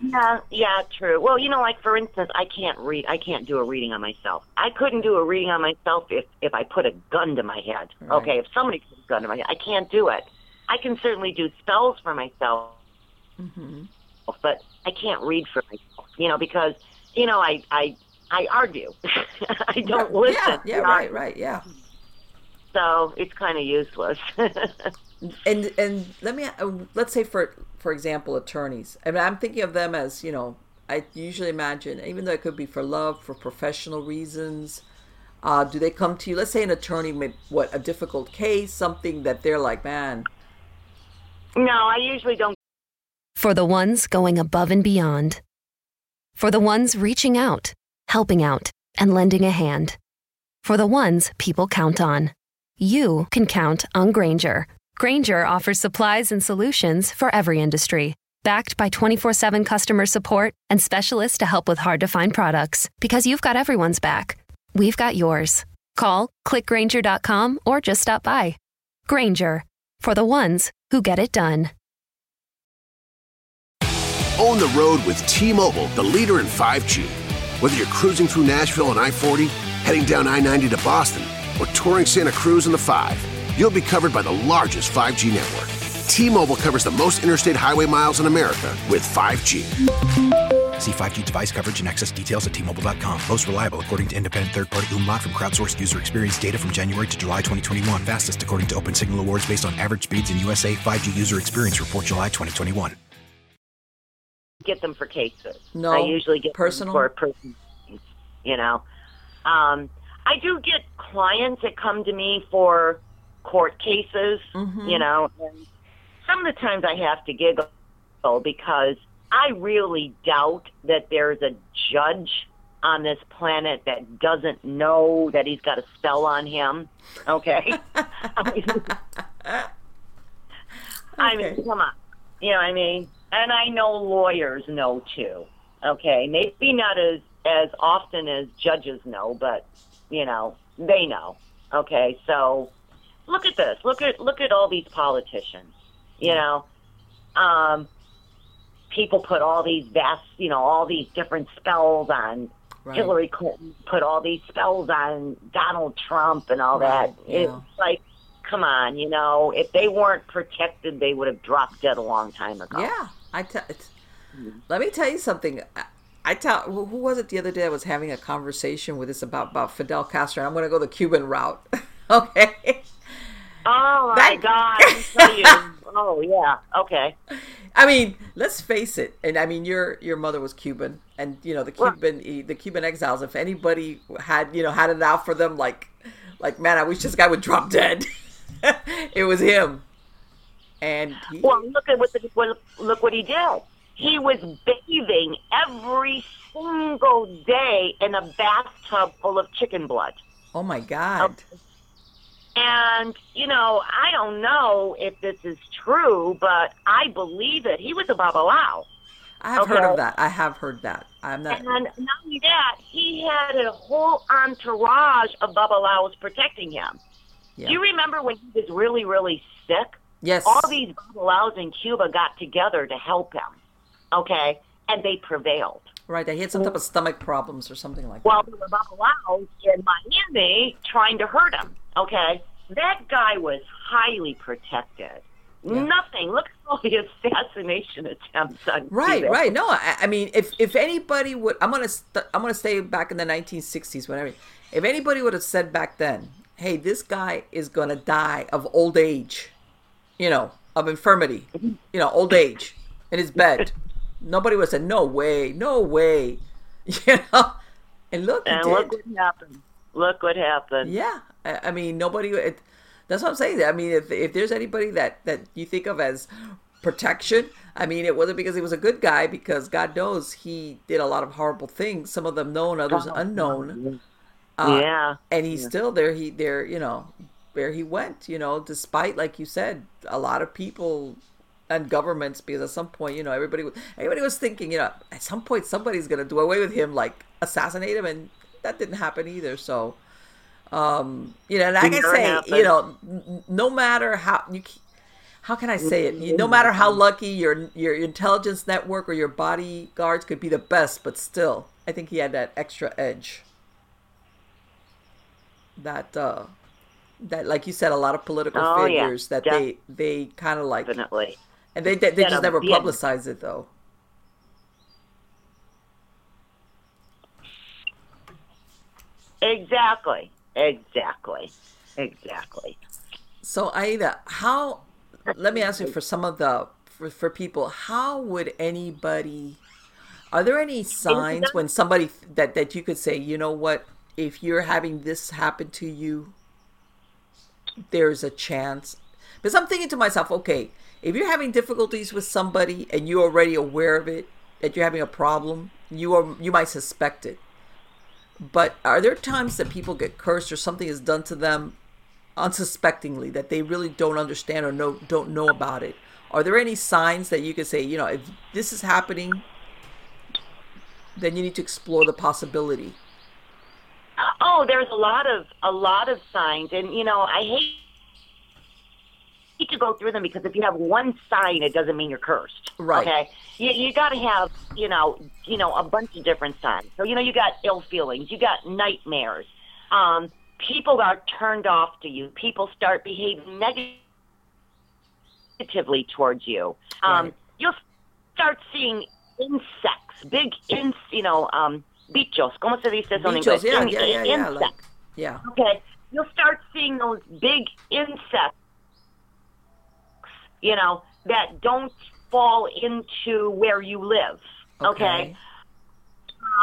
Yeah, yeah, true. Well, you know, like, for instance, I can't read. I can't do a reading on myself. I couldn't do a reading on myself if, if I put a gun to my head. Right. Okay, if somebody puts a gun to my head, I can't do it. I can certainly do spells for myself, mm-hmm. but I can't read for myself, you know, because, you know, I, I, I argue. I don't yeah, listen. Yeah, yeah right, right, yeah. So it's kind of useless. and and let me let's say for for example attorneys. I mean, I'm thinking of them as, you know, I usually imagine, even though it could be for love, for professional reasons. Uh, do they come to you? Let's say an attorney made what a difficult case, something that they're like, man. No, I usually don't. For the ones going above and beyond, for the ones reaching out, helping out, and lending a hand, for the ones people count on. You can count on Grainger. Grainger offers supplies and solutions for every industry, backed by twenty-four seven customer support and specialists to help with hard-to-find products. Because you've got everyone's back, we've got yours. Call, click Grainger dot com, or just stop by. Grainger, for the ones who get it done. On the road with T-Mobile, the leader in five G. Whether you're cruising through Nashville on I forty, heading down I ninety to Boston, or touring Santa Cruz in the five, you'll be covered by the largest five G network. T-Mobile covers the most interstate highway miles in America with five G. See five G device coverage and access details at T Mobile dot com. Most reliable according to independent third-party Umlaut from crowdsourced user experience data from January to July twenty twenty-one. Fastest according to OpenSignal awards based on average speeds in U S A five G user experience report July twenty twenty-one. Get them for cases. No, I usually get personal? them for personal things, you know. Um, I do get clients that come to me for court cases, mm-hmm. you know, and some of the times I have to giggle because I really doubt that there's a judge on this planet that doesn't know that he's got a spell on him, okay? I mean, okay. I mean, come on. You know what I mean? And I know lawyers know, too, okay? Maybe not as, as often as judges know, but... You know, they know. Okay, so look at this. Look at look at all these politicians. You know, um, people put all these vast, you know, all these different spells on right. Hillary Clinton. Put all these spells on Donald Trump and all right. that. Yeah. It's like, come on, you know, if they weren't protected, they would have dropped dead a long time ago. Yeah, I t- let me tell you something. I tell who was it the other day? I was having a conversation with this about, about Fidel Castro. I'm going to go the Cuban route. Okay. Oh my that, God! I tell you. Oh yeah. Okay. I mean, let's face it, and I mean, your your mother was Cuban, and you know the Cuban well, the Cuban exiles. If anybody had you know had it out for them, like like man, I wish this guy would drop dead. It was him. And he, well, look at what the, look what he did. He was bathing every single day in a bathtub full of chicken blood. Oh, my God. Um, and, you know, I don't know if this is true, but I believe it. He was a babalawo. I have okay? heard of that. I have heard that. I'm not. And not only that, he had a whole entourage of babalawos protecting him. Yeah. Do you remember when he was really, really sick? Yes. All these babalawos in Cuba got together to help him. Okay, and they prevailed. Right, they had some type of stomach problems or something like well, that. Well, there were babalaos in Miami trying to hurt him. Okay, that guy was highly protected. Yeah. Nothing. Look at all the assassination attempts on Right, Cuba. right. No, I, I mean, if, if anybody would, I'm gonna st- I'm gonna say back in the nineteen sixties, whatever. If anybody would have said back then, hey, this guy is gonna die of old age, you know, of infirmity, you know, old age in his bed. Nobody would say, no way, no way, you know. And look, and it look did. what happened. Look what happened. Yeah, I, I mean, nobody. It, that's what I'm saying. I mean, if if there's anybody that, that you think of as protection. I mean, it wasn't because he was a good guy, because God knows he did a lot of horrible things, some of them known, others oh, unknown. Uh, yeah. And he's yeah. still there. He there, you know, where he went, you know, despite, like you said, a lot of people and governments, because at some point, you know, everybody, everybody was thinking, you know, at some point somebody's going to do away with him, like assassinate him. And that didn't happen either. So, um, you know, and like I say, happen. you know, no matter how you How can I say it? You, no matter how lucky your your intelligence network or your bodyguards could be the best, but still, I think he had that extra edge. That, uh, that like you said, a lot of political oh, figures yeah. that yeah. they they kind of like, definitely, and they they, they just never being... publicize it though. Exactly, exactly, exactly. So Aida, how? Let me ask you, for some of the for, for people, how would anybody? Are there any signs when somebody that that you could say, you know what, if you're having this happen to you, there's a chance? Because I'm thinking to myself, okay, if you're having difficulties with somebody and you're already aware of it, that you're having a problem, you are you might suspect it. But are there times that people get cursed or something is done to them unsuspectingly, that they really don't understand or know don't know about it? Are there any signs that you could say, you know, if this is happening, then you need to explore the possibility? Oh, there's a lot of a lot of signs, and you know, I hate, hate to go through them, because if you have one sign, it doesn't mean you're cursed, right? Okay, you you got to have you know you know a bunch of different signs. So you know, you got ill feelings, you got nightmares. Um, People are turned off to you. People start behaving negatively towards you. Um, right. You'll start seeing insects, big in, you know, um, bichos. ¿Cómo se dice eso en inglés? Yeah, yeah, yeah, yeah, like, yeah. Okay. You'll start seeing those big insects, you know, that don't fall into where you live. Okay. okay?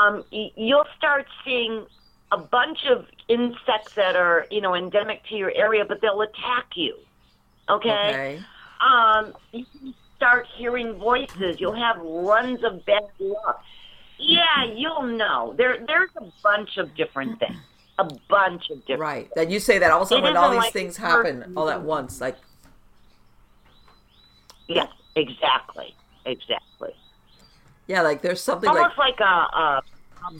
Um, you'll start seeing a bunch of insects that are, you know, endemic to your area, but they'll attack you. Okay? okay. Um, you start hearing voices. You'll have runs of bad luck. Yeah, you'll know. There, There's a bunch of different things. A bunch of different Right. things. That you say that also it when all these like things happen person. all at once. like. Yes, exactly. Exactly. Yeah, like there's something Almost like... Almost like a... a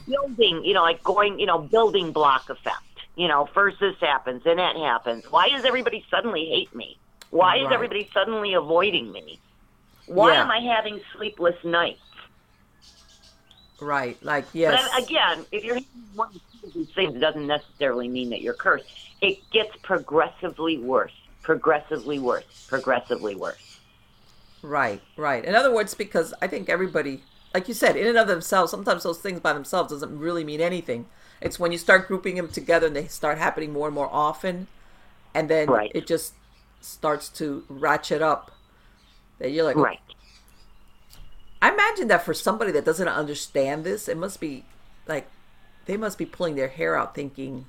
building, you know, like going, you know, building block effect, you know, first this happens, then that happens. Why does everybody suddenly hate me? Why right. is everybody suddenly avoiding me? Why yeah. am I having sleepless nights? Right, like, yes. But again, if you're having one of these things, it doesn't necessarily mean that you're cursed. It gets progressively worse, progressively worse, progressively worse. Right, right. In other words, because I think everybody... Like you said, in and of themselves, sometimes those things by themselves doesn't really mean anything. It's when you start grouping them together and they start happening more and more often, and then right. it just starts to ratchet up. That you're like, right. I imagine that for somebody that doesn't understand this, it must be like they must be pulling their hair out, thinking,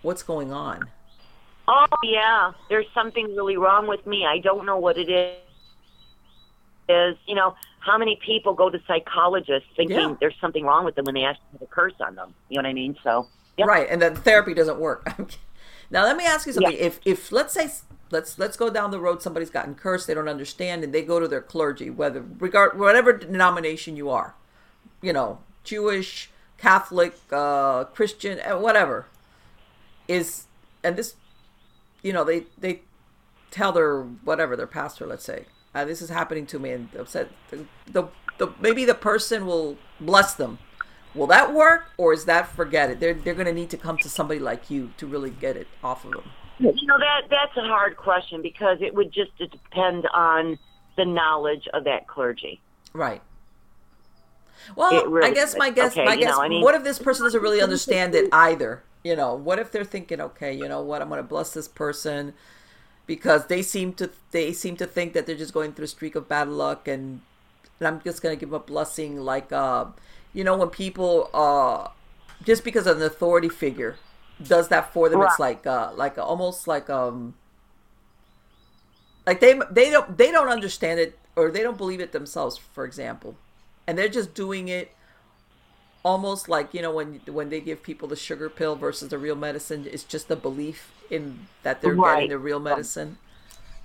"What's going on?" Oh yeah, there's something really wrong with me. I don't know what it is. Is you know. How many people go to psychologists thinking yeah. there's something wrong with them when they actually have a curse on them? You know what I mean? So yeah. Right, and then therapy doesn't work. Now let me ask you something. Yeah. If if let's say let's let's go down the road, somebody's gotten cursed, they don't understand, and they go to their clergy, whether regard whatever denomination you are, you know, Jewish, Catholic, uh, Christian, whatever, is and this, you know, they they tell their whatever their pastor, let's say. Uh, this is happening to me, and upset. The, the, the maybe the person will bless them. Will that work, or is that forget it? They're they're going to need to come to somebody like you to really get it off of them. You know that that's a hard question, because it would just depend on the knowledge of that clergy. Right. Well, really I guess my guess okay, my guess. Know, I mean, what if this person doesn't really understand it either? You know, what if they're thinking, okay, you know what, I'm going to bless this person, because they seem to they seem to think that they're just going through a streak of bad luck, and, and I'm just going to give them a blessing, like, uh, you know, when people, uh, just because an authority figure does that for them, right. it's like uh, like almost like um like they they don't they don't understand it or they don't believe it themselves, for example, and they're just doing it almost like, you know, when when they give people the sugar pill versus the real medicine, it's just the belief in that they're right. getting the real medicine.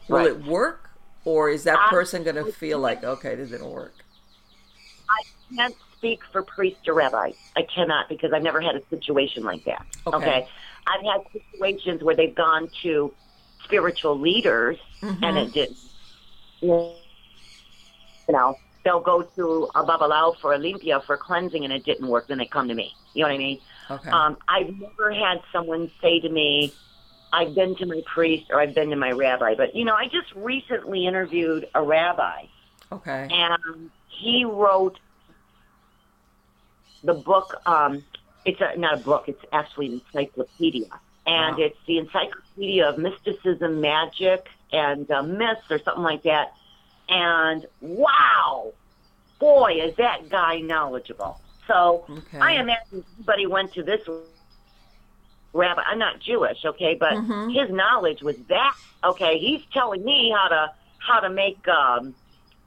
Right. Will it work, or is that person going to feel like, okay, this didn't work? I can't speak for priest or rabbi. I cannot, because I've never had a situation like that. Okay. okay? I've had situations where they've gone to spiritual leaders, mm-hmm. and it didn't. You know, they'll go to a babalawo for Olympia for cleansing, and it didn't work. Then they come to me. You know what I mean? Okay. Um, I've never had someone say to me, I've been to my priest or I've been to my rabbi. But, you know, I just recently interviewed a rabbi. Okay. And he wrote the book. Um, it's a, not a book. It's actually an encyclopedia. And wow. it's the Encyclopedia of Mysticism, Magic, and uh, Myths, or something like that. And wow, boy, is that guy knowledgeable. So okay. I imagine somebody went to this rabbi. I'm not Jewish, okay, but mm-hmm. his knowledge was that. Okay, he's telling me how to how to make um,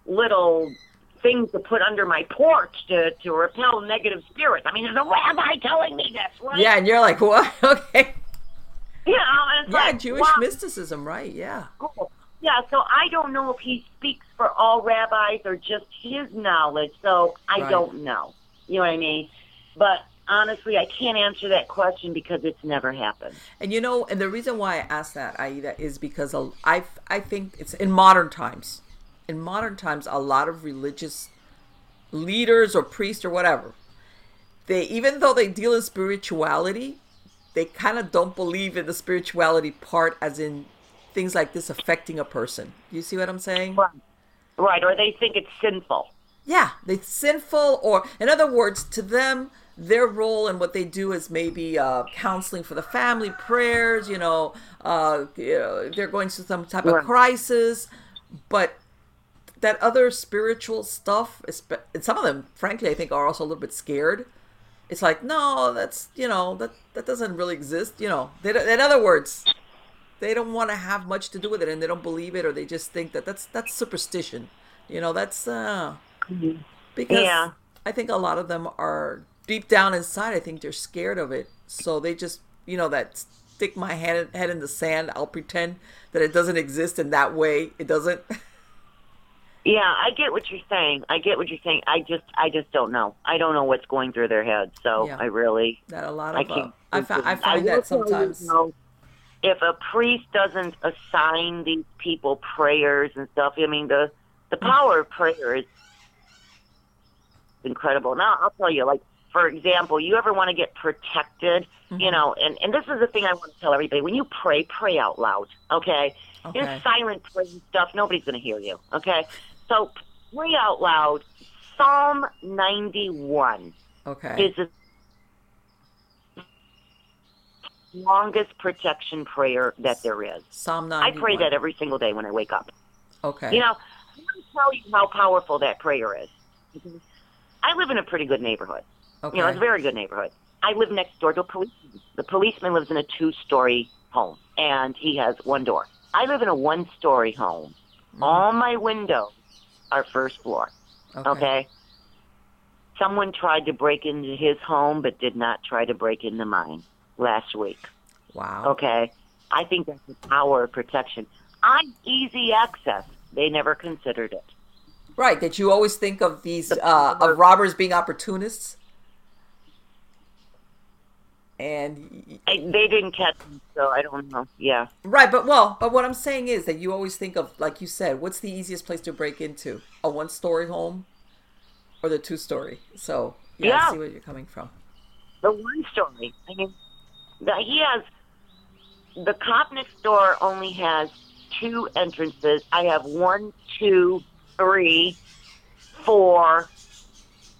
little things to put under my porch to, to repel negative spirits. I mean, there's a rabbi telling me this, right? Yeah, and you're like, what? Okay. You know, and it's yeah, like, Jewish wow. mysticism, right, yeah. Cool. Yeah, so I don't know if he speaks for all rabbis or just his knowledge, so I right. don't know. You know what I mean? But honestly, I can't answer that question because it's never happened. And you know, and the reason why I asked that, Aida, is because I, I think it's in modern times. In modern times, a lot of religious leaders or priests or whatever, they even though they deal in spirituality, they kind of don't believe in the spirituality part, as in things like this affecting a person. You see what I'm saying? Right. Right. Or they think it's sinful. Yeah. It's sinful, or in other words, to them, their role and what they do is maybe uh, counseling for the family, prayers, you know, uh, you know, they're going through some type right. of crisis, but that other spiritual stuff, and some of them, frankly, I think are also a little bit scared. It's like, no, that's, you know, that, that doesn't really exist. You know, they don't, in other words, they don't want to have much to do with it, and they don't believe it, or they just think that that's, that's superstition. You know, that's, uh, mm-hmm. because yeah. I think a lot of them are deep down inside. I think they're scared of it. So they just, you know, that stick my head, head in the sand. I'll pretend that it doesn't exist, and that way it doesn't. Yeah, I get what you're saying. I get what you're saying. I just, I just don't know. I don't know what's going through their heads. So yeah. I really, that a lot of, I, can't, uh, I, fi- I find I that sometimes. You know, if a priest doesn't assign these people prayers and stuff, I mean, the, the power of prayer is incredible. Now, I'll tell you, like, for example, you ever want to get protected, mm-hmm. you know, and, and this is the thing I want to tell everybody. When you pray, pray out loud, okay? okay. You're silent praying stuff. Nobody's going to hear you, okay? So pray out loud. Psalm ninety-one okay. is the longest protection prayer that there is. Psalm ninety-one. I pray that every single day when I wake up. Okay. You know, I'm going to tell you how powerful that prayer is. I live in a pretty good neighborhood. Okay. You know, it's a very good neighborhood. I live next door to a policeman. The policeman lives in a two-story home, and he has one door. I live in a one-story home. Mm. All my windows are first floor, okay. okay? Someone tried to break into his home but did not try to break into mine last week. Wow. Okay? I think that's the power of protection. I'm easy access. They never considered it. Right. Did you always think of these uh, of robbers being opportunists? And I, they didn't catch them, so I don't know. Yeah. Right, but well, but what I'm saying is that you always think of, like you said, what's the easiest place to break into? A one-story home or the two-story? So yeah, yeah. I see where you're coming from. The one-story. I mean, the, he has the cop next door only has two entrances. I have one, two, three, four,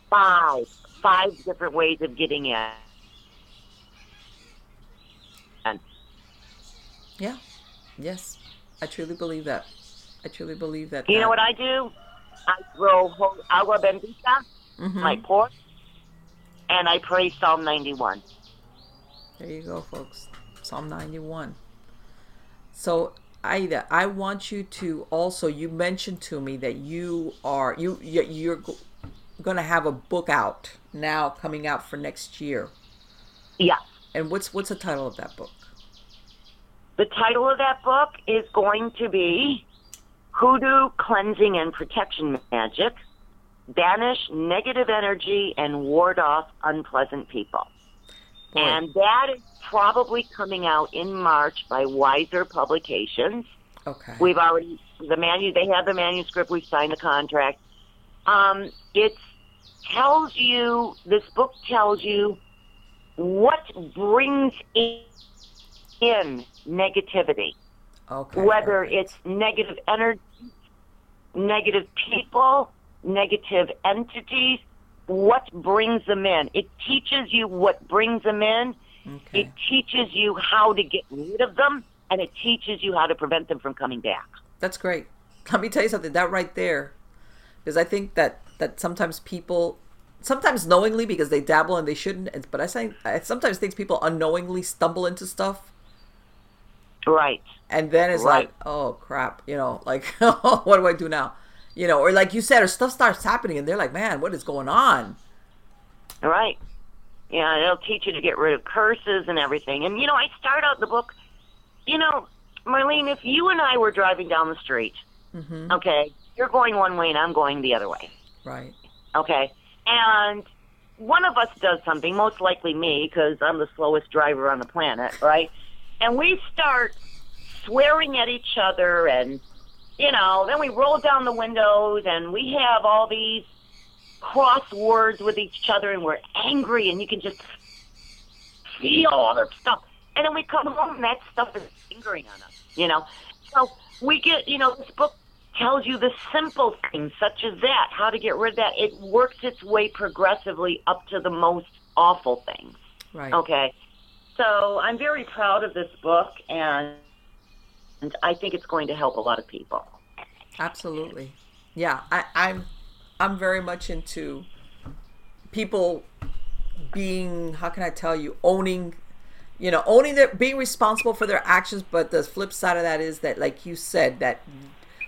five, five different ways of getting in. Yeah. Yes. I truly believe that. I truly believe that. You that. know what I do? I throw agua bendita, mm-hmm. my porch, and I pray Psalm ninety-one. There you go, folks. Psalm ninety-one. So Aida, I want you to also, you mentioned to me that you are, you, you're going to have a book out now coming out for next year. Yeah. And what's, what's the title of that book? The title of that book is going to be Hoodoo Cleansing and Protection Magic, Banish Negative Energy and Ward Off Unpleasant People. Boy. And that is probably coming out in March by Wiser Publications. Okay. We've already, the manu- they have the manuscript, we've signed the contract. Um, it tells you, this book tells you what brings in, in negativity. Okay. Whether okay. it's negative energy, negative people, negative entities, what brings them in. It teaches you what brings them in. Okay. It teaches you how to get rid of them, and it teaches you how to prevent them from coming back. That's great. Let me tell you something, that right there, because I think that, that sometimes people, sometimes knowingly, because they dabble and they shouldn't, but I say, I sometimes think people unknowingly stumble into stuff. Right. And then it's right. like, oh, crap, you know, like, what do I do now? You know, or like you said, or stuff starts happening and they're like, man, what is going on? Right. Yeah, it'll teach you to get rid of curses and everything. And, you know, I start out the book, you know, Marlene, if you and I were driving down the street, mm-hmm. okay, you're going one way and I'm going the other way. Right. Okay. And one of us does something, most likely me, because I'm the slowest driver on the planet, right? And we start swearing at each other and, you know, then we roll down the windows and we have all these cross words with each other and we're angry and you can just feel all this stuff. And then we come home and that stuff is lingering on us, you know. So we get, you know, this book tells you the simple things such as that, how to get rid of that. It works its way progressively up to the most awful things. Right. Okay. So I'm very proud of this book and... and I think it's going to help a lot of people. Absolutely. Yeah, I, I'm I'm very much into people being, how can I tell you, owning, you know, owning their, being responsible for their actions. But the flip side of that is that, like you said, that,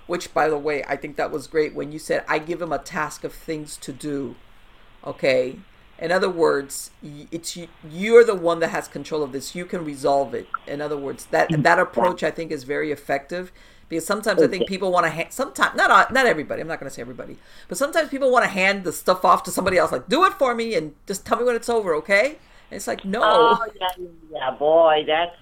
which by the way, I think that was great when you said, I give them a task of things to do. Okay. In other words, it's you, you're the one that has control of this. You can resolve it. In other words, that that approach I think is very effective because sometimes I think people want to ha- sometimes not not everybody. I'm not going to say everybody, but sometimes people want to hand the stuff off to somebody else, like do it for me and just tell me when it's over, okay? And it's like no. Oh yeah, yeah boy, that's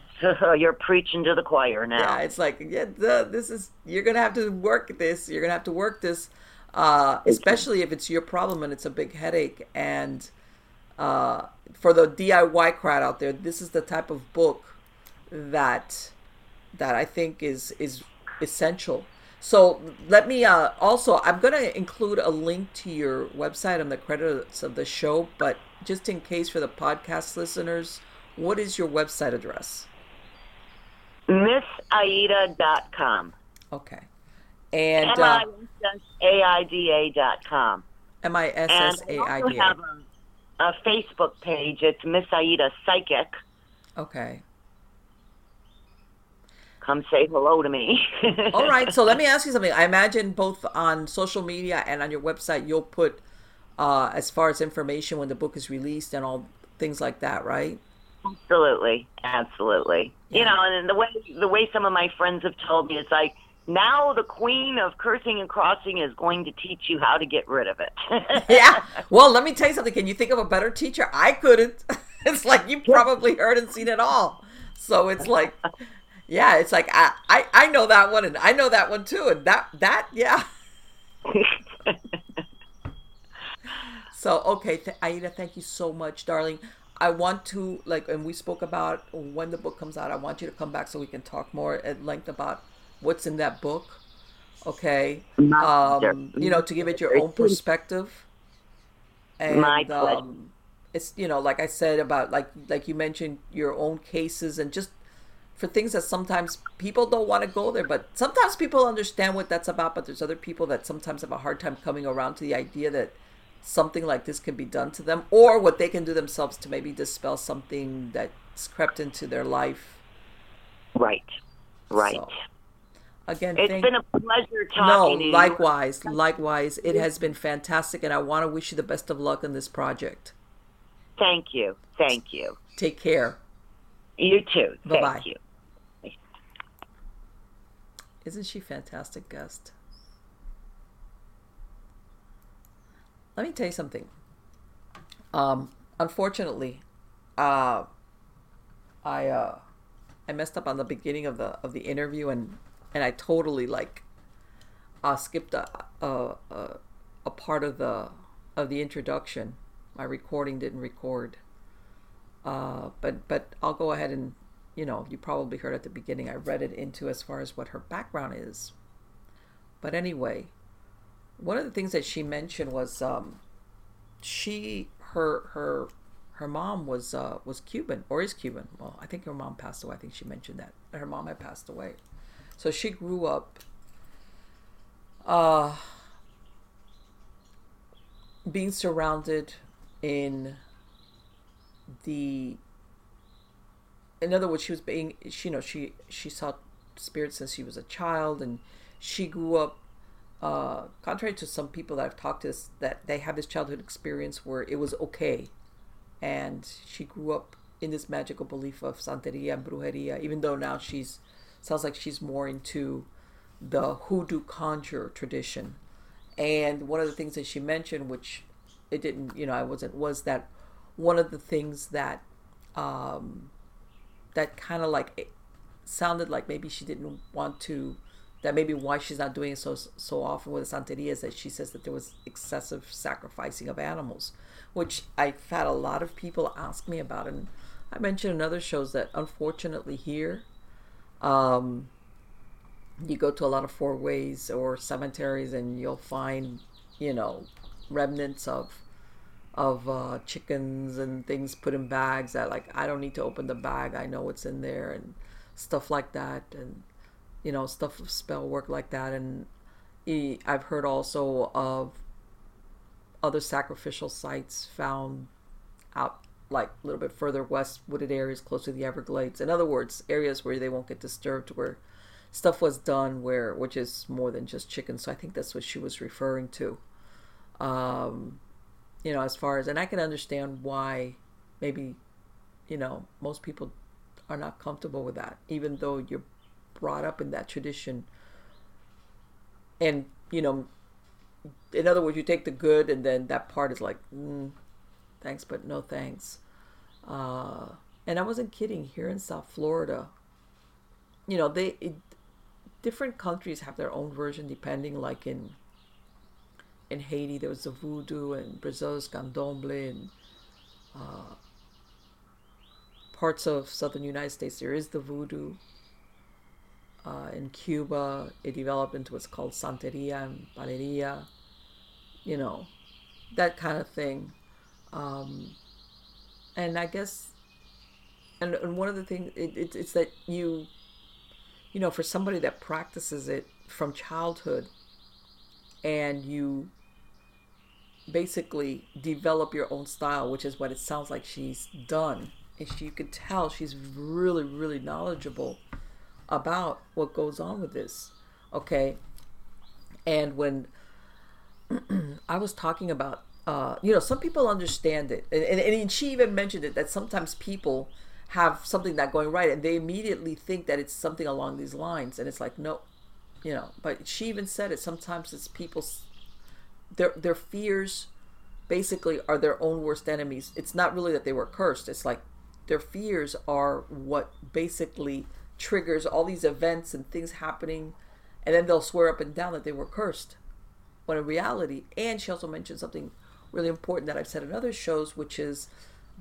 you're preaching to the choir now. Yeah, it's like yeah, the, this is you're going to have to work this. You're going to have to work this, uh, especially if it's your problem and it's a big headache and. Uh, for the D I Y crowd out there, this is the type of book that that I think is is essential. So let me uh, also, I'm going to include a link to your website on the credits of the show, but just in case for the podcast listeners, what is your website address? Miss Aida dot com. Okay. And M I S S A I D A dot com. M I S S A I D A. A Facebook page. It's Miss Aida Psychic. Okay. Come say hello to me. All right. So let me ask you something. I imagine both on social media and on your website, you'll put uh, as far as information when the book is released and all things like that, right? Absolutely, absolutely. Yeah. You know, and the way the way some of my friends have told me, it's like. Now the queen of cursing and crossing is going to teach you how to get rid of it. Yeah. Well, let me tell you something. Can you think of a better teacher? I couldn't. It's like you probably heard and seen it all. So it's like, yeah, it's like I, I, I know that one and I know that one too. And that, that yeah. So, okay, th- Aida, thank you so much, darling. I want to, like, and we spoke about when the book comes out, I want you to come back so we can talk more at length about what's in that book, okay? Um, you know, to give it your own perspective. And, My pleasure. Um, it's, you know, like I said about, like like you mentioned, your own cases and just for things that sometimes people don't want to go there, but sometimes people understand what that's about, but there's other people that sometimes have a hard time coming around to the idea that something like this can be done to them or what they can do themselves to maybe dispel something that's crept into their life. Right, right. So. Again, it's thank- been a pleasure talking no, to you. No, likewise, likewise. It has been fantastic, and I want to wish you the best of luck in this project. Thank you. Thank you. Take care. You too. Bye-bye. Thank you. Isn't she a fantastic guest? Let me tell you something. Um, unfortunately, uh, I uh, I messed up on the beginning of the of the interview, and and I totally like uh, skipped a, a a part of the of the introduction. My recording didn't record, uh, but but I'll go ahead and. You know, you probably heard at the beginning, I read it into as far as what her background is. But anyway, one of the things that she mentioned was um, she, her, her, her mom was uh, was Cuban or is Cuban. Well, I think her mom passed away. I think she mentioned that her mom had passed away, so she grew up uh, being surrounded in the. In other words, she was being, she, you know, she, she saw spirits since she was a child, and she grew up, uh, contrary to some people that I've talked to, that they have this childhood experience where it was okay. And she grew up in this magical belief of Santeria and Brujeria, even though now she's, sounds like she's more into the hoodoo conjure tradition. And one of the things that she mentioned, which it didn't, you know, I wasn't, was that one of the things that, um, that kind of like it sounded like maybe she didn't want to, that maybe why she's not doing it so so often with the Santeria is that she says that there was excessive sacrificing of animals, which I've had a lot of people ask me about. And I mentioned in other shows that unfortunately here, um, you go to a lot of four ways or cemeteries and you'll find, you know, remnants of of uh, chickens and things put in bags that like, I don't need to open the bag. I know what's in there and stuff like that. And, you know, stuff of spell work like that. And I've heard also of other sacrificial sites found out like a little bit further west, wooded areas close to the Everglades. In other words, areas where they won't get disturbed, where stuff was done, where, which is more than just chickens. So I think that's what she was referring to. Um, You know, as far as, and I can understand why maybe, you know, most people are not comfortable with that, even though you're brought up in that tradition. And, you know, in other words, you take the good and then that part is like, mm, thanks, but no thanks. Uh, and I wasn't kidding. Here in South Florida, you know, they, it, different countries have their own version, depending, like in, in Haiti, there was the voodoo, and Brazil's candomblé, and uh, parts of southern United States, there is the voodoo. Uh, in Cuba, it developed into what's called Santeria and Paleria, you know, that kind of thing. Um, and I guess, and, and one of the things, it, it, it's that you, you know, for somebody that practices it from childhood, and you basically develop your own style, which is what it sounds like she's done. And she, you could tell she's really, really knowledgeable about what goes on with this. Okay. And when I was talking about, uh, you know, some people understand it. And, and, and she even mentioned it, that sometimes people have something not going right and they immediately think that it's something along these lines. And it's like, no. You know, but she even said it. Sometimes it's people's, their their fears basically are their own worst enemies. It's not really that they were cursed. It's like their fears are what basically triggers all these events and things happening. And then they'll swear up and down that they were cursed. When in reality, and she also mentioned something really important that I've said in other shows, which is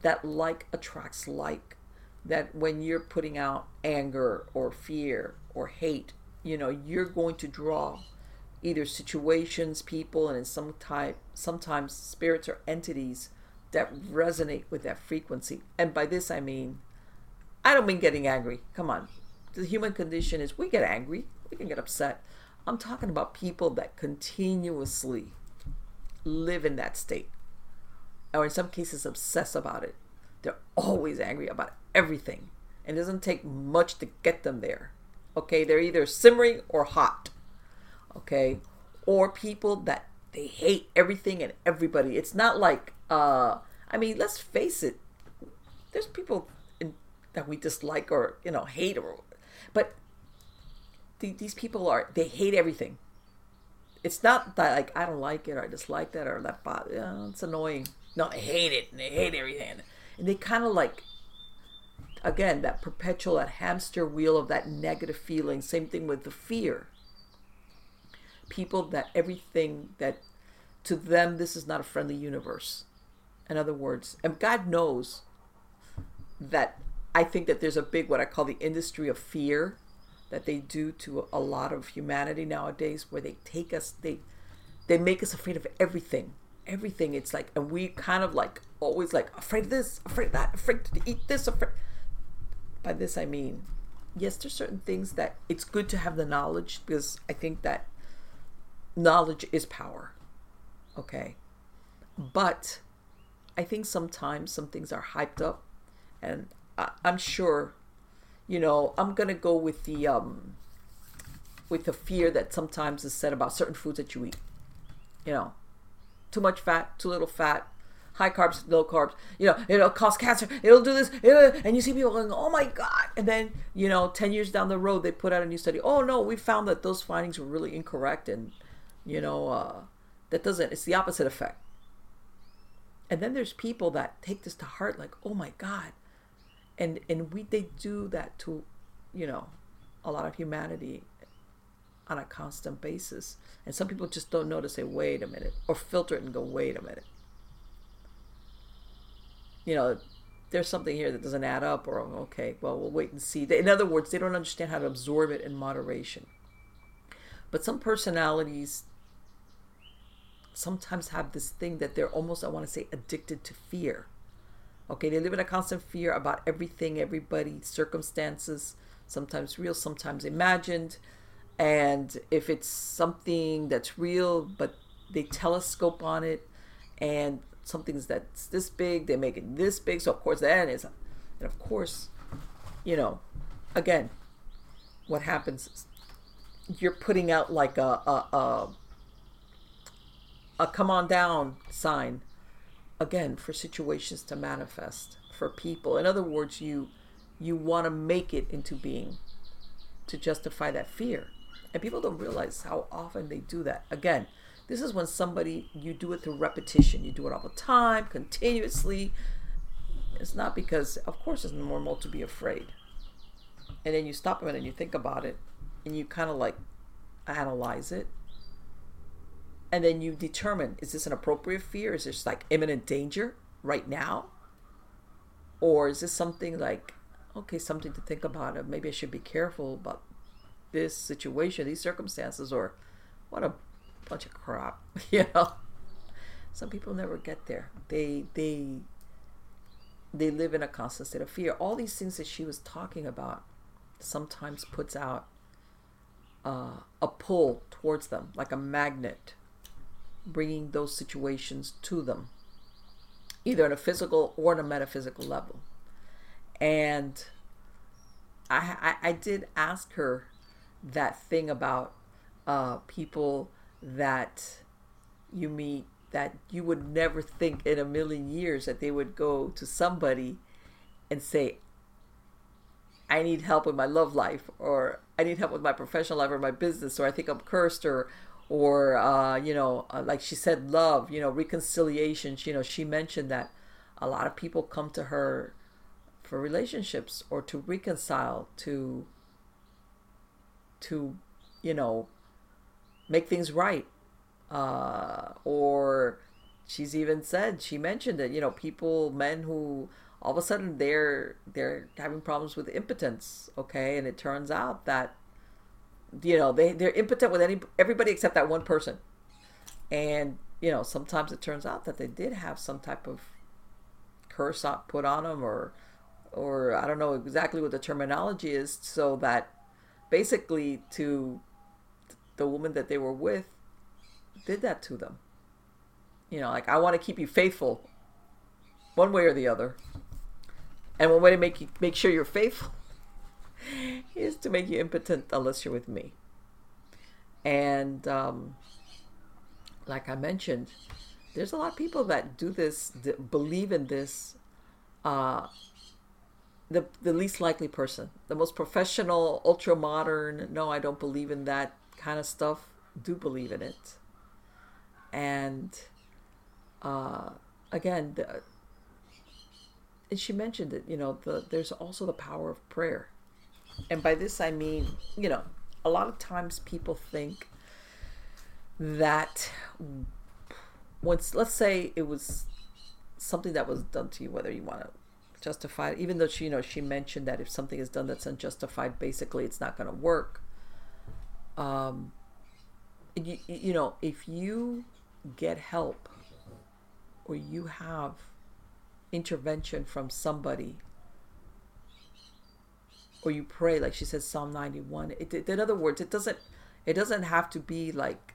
that like attracts like. That when you're putting out anger or fear or hate, you know, you're going to draw either situations, people, and in some type, sometimes spirits or entities that resonate with that frequency. And by this, I mean, I don't mean getting angry. Come on. The human condition is we get angry. We can get upset. I'm talking about people that continuously live in that state, or in some cases obsess about it. They're always angry about everything. And it doesn't take much to get them there. Okay, they're either simmering or hot. Okay, or people that they hate everything and everybody. It's not like, uh, I mean, let's face it. There's people in, that we dislike or, you know, hate, or, but th- these people are, they hate everything. It's not that like, I don't like it, or I dislike that, or that bothers, you know, it's annoying. No, I hate it, and they hate everything. And they kind of like, again, that perpetual, that hamster wheel of that negative feeling. Same thing with the fear. People that everything that to them, this is not a friendly universe. In other words, and God knows that I think that there's a big, what I call the industry of fear that they do to a lot of humanity nowadays, where they take us, they they make us afraid of everything. Everything. It's like, and we kind of like always like afraid of this, afraid of that, afraid to eat this, afraid. By this I mean, yes, there's certain things that it's good to have the knowledge, because I think that knowledge is power. Okay. But I think sometimes some things are hyped up, and I, I'm sure, you know, I'm going to go with the, um, with the fear that sometimes is said about certain foods that you eat, you know, too much fat, too little fat, high carbs, low carbs, you know, it'll cause cancer, it'll do this, it'll, and you see people going, oh my God. And then, you know, ten years down the road, they put out a new study. Oh no, we found that those findings were really incorrect. And, you know, uh, that doesn't, it's the opposite effect. And then there's people that take this to heart, like, oh my God. And, and we, they do that to, you know, a lot of humanity on a constant basis. And some people just don't know to say, wait a minute, or filter it and go, wait a minute. You know, there's something here that doesn't add up, or okay, well, we'll wait and see. In other words, they don't understand how to absorb it in moderation. But some personalities sometimes have this thing that they're almost, I want to say, addicted to fear. Okay, they live in a constant fear about everything, everybody, circumstances, sometimes real, sometimes imagined. And if it's something that's real, but they telescope on it, and something's that's this big, they make it this big. So of course that is, and of course, you know, again, what happens is you're putting out like a, a, a, a come on down sign, again, for situations to manifest for people. In other words, you, you want to make it into being to justify that fear. And people don't realize how often they do that. Again, this is when somebody, you do it through repetition. You do it all the time, continuously. It's not because, of course, it's normal to be afraid. And then you stop a minute and you think about it, and you kind of like analyze it. And then you determine, is this an appropriate fear? Is this like imminent danger right now? Or is this something like, okay, something to think about. It. Maybe I should be careful about this situation, these circumstances, or what a bunch of crap, you know. Some people never get there. They they they live in a constant state of fear. All these things that she was talking about sometimes puts out uh, a pull towards them, like a magnet, bringing those situations to them, either on a physical or on a metaphysical level. And I, I I did ask her that thing about uh, people that you meet that you would never think in a million years that they would go to somebody and say, I need help with my love life, or I need help with my professional life or my business, or I think I'm cursed, or, or uh, you know, uh, like she said, love, you know, reconciliation. She, you know, she mentioned that a lot of people come to her for relationships or to reconcile, to, to, you know, make things right. Uh, or she's even said, she mentioned it, you know, people, men who all of a sudden they're, they're having problems with impotence. Okay. And it turns out that, you know, they, they're impotent with any, everybody except that one person. And, you know, sometimes it turns out that they did have some type of curse put on them, or, or I don't know exactly what the terminology is, so that basically to the woman that they were with did that to them. You know, like, I want to keep you faithful one way or the other. And one way to make you make sure you're faithful is to make you impotent unless you're with me. And um, like I mentioned, there's a lot of people that do this, that believe in this, uh, the the least likely person, the most professional, ultra modern, no, I don't believe in that kind of stuff, do believe in it. And uh, again, the, and she mentioned it, you know, the, there's also the power of prayer. And by this, I mean, you know, a lot of times people think that once, let's say it was something that was done to you, whether you want to justify it, even though she, you know, she mentioned that if something is done that's unjustified, basically it's not going to work. Um, you, you know, if you get help or you have intervention from somebody, or you pray, like she said, Psalm ninety-one. It, it, in other words, it doesn't it doesn't have to be like,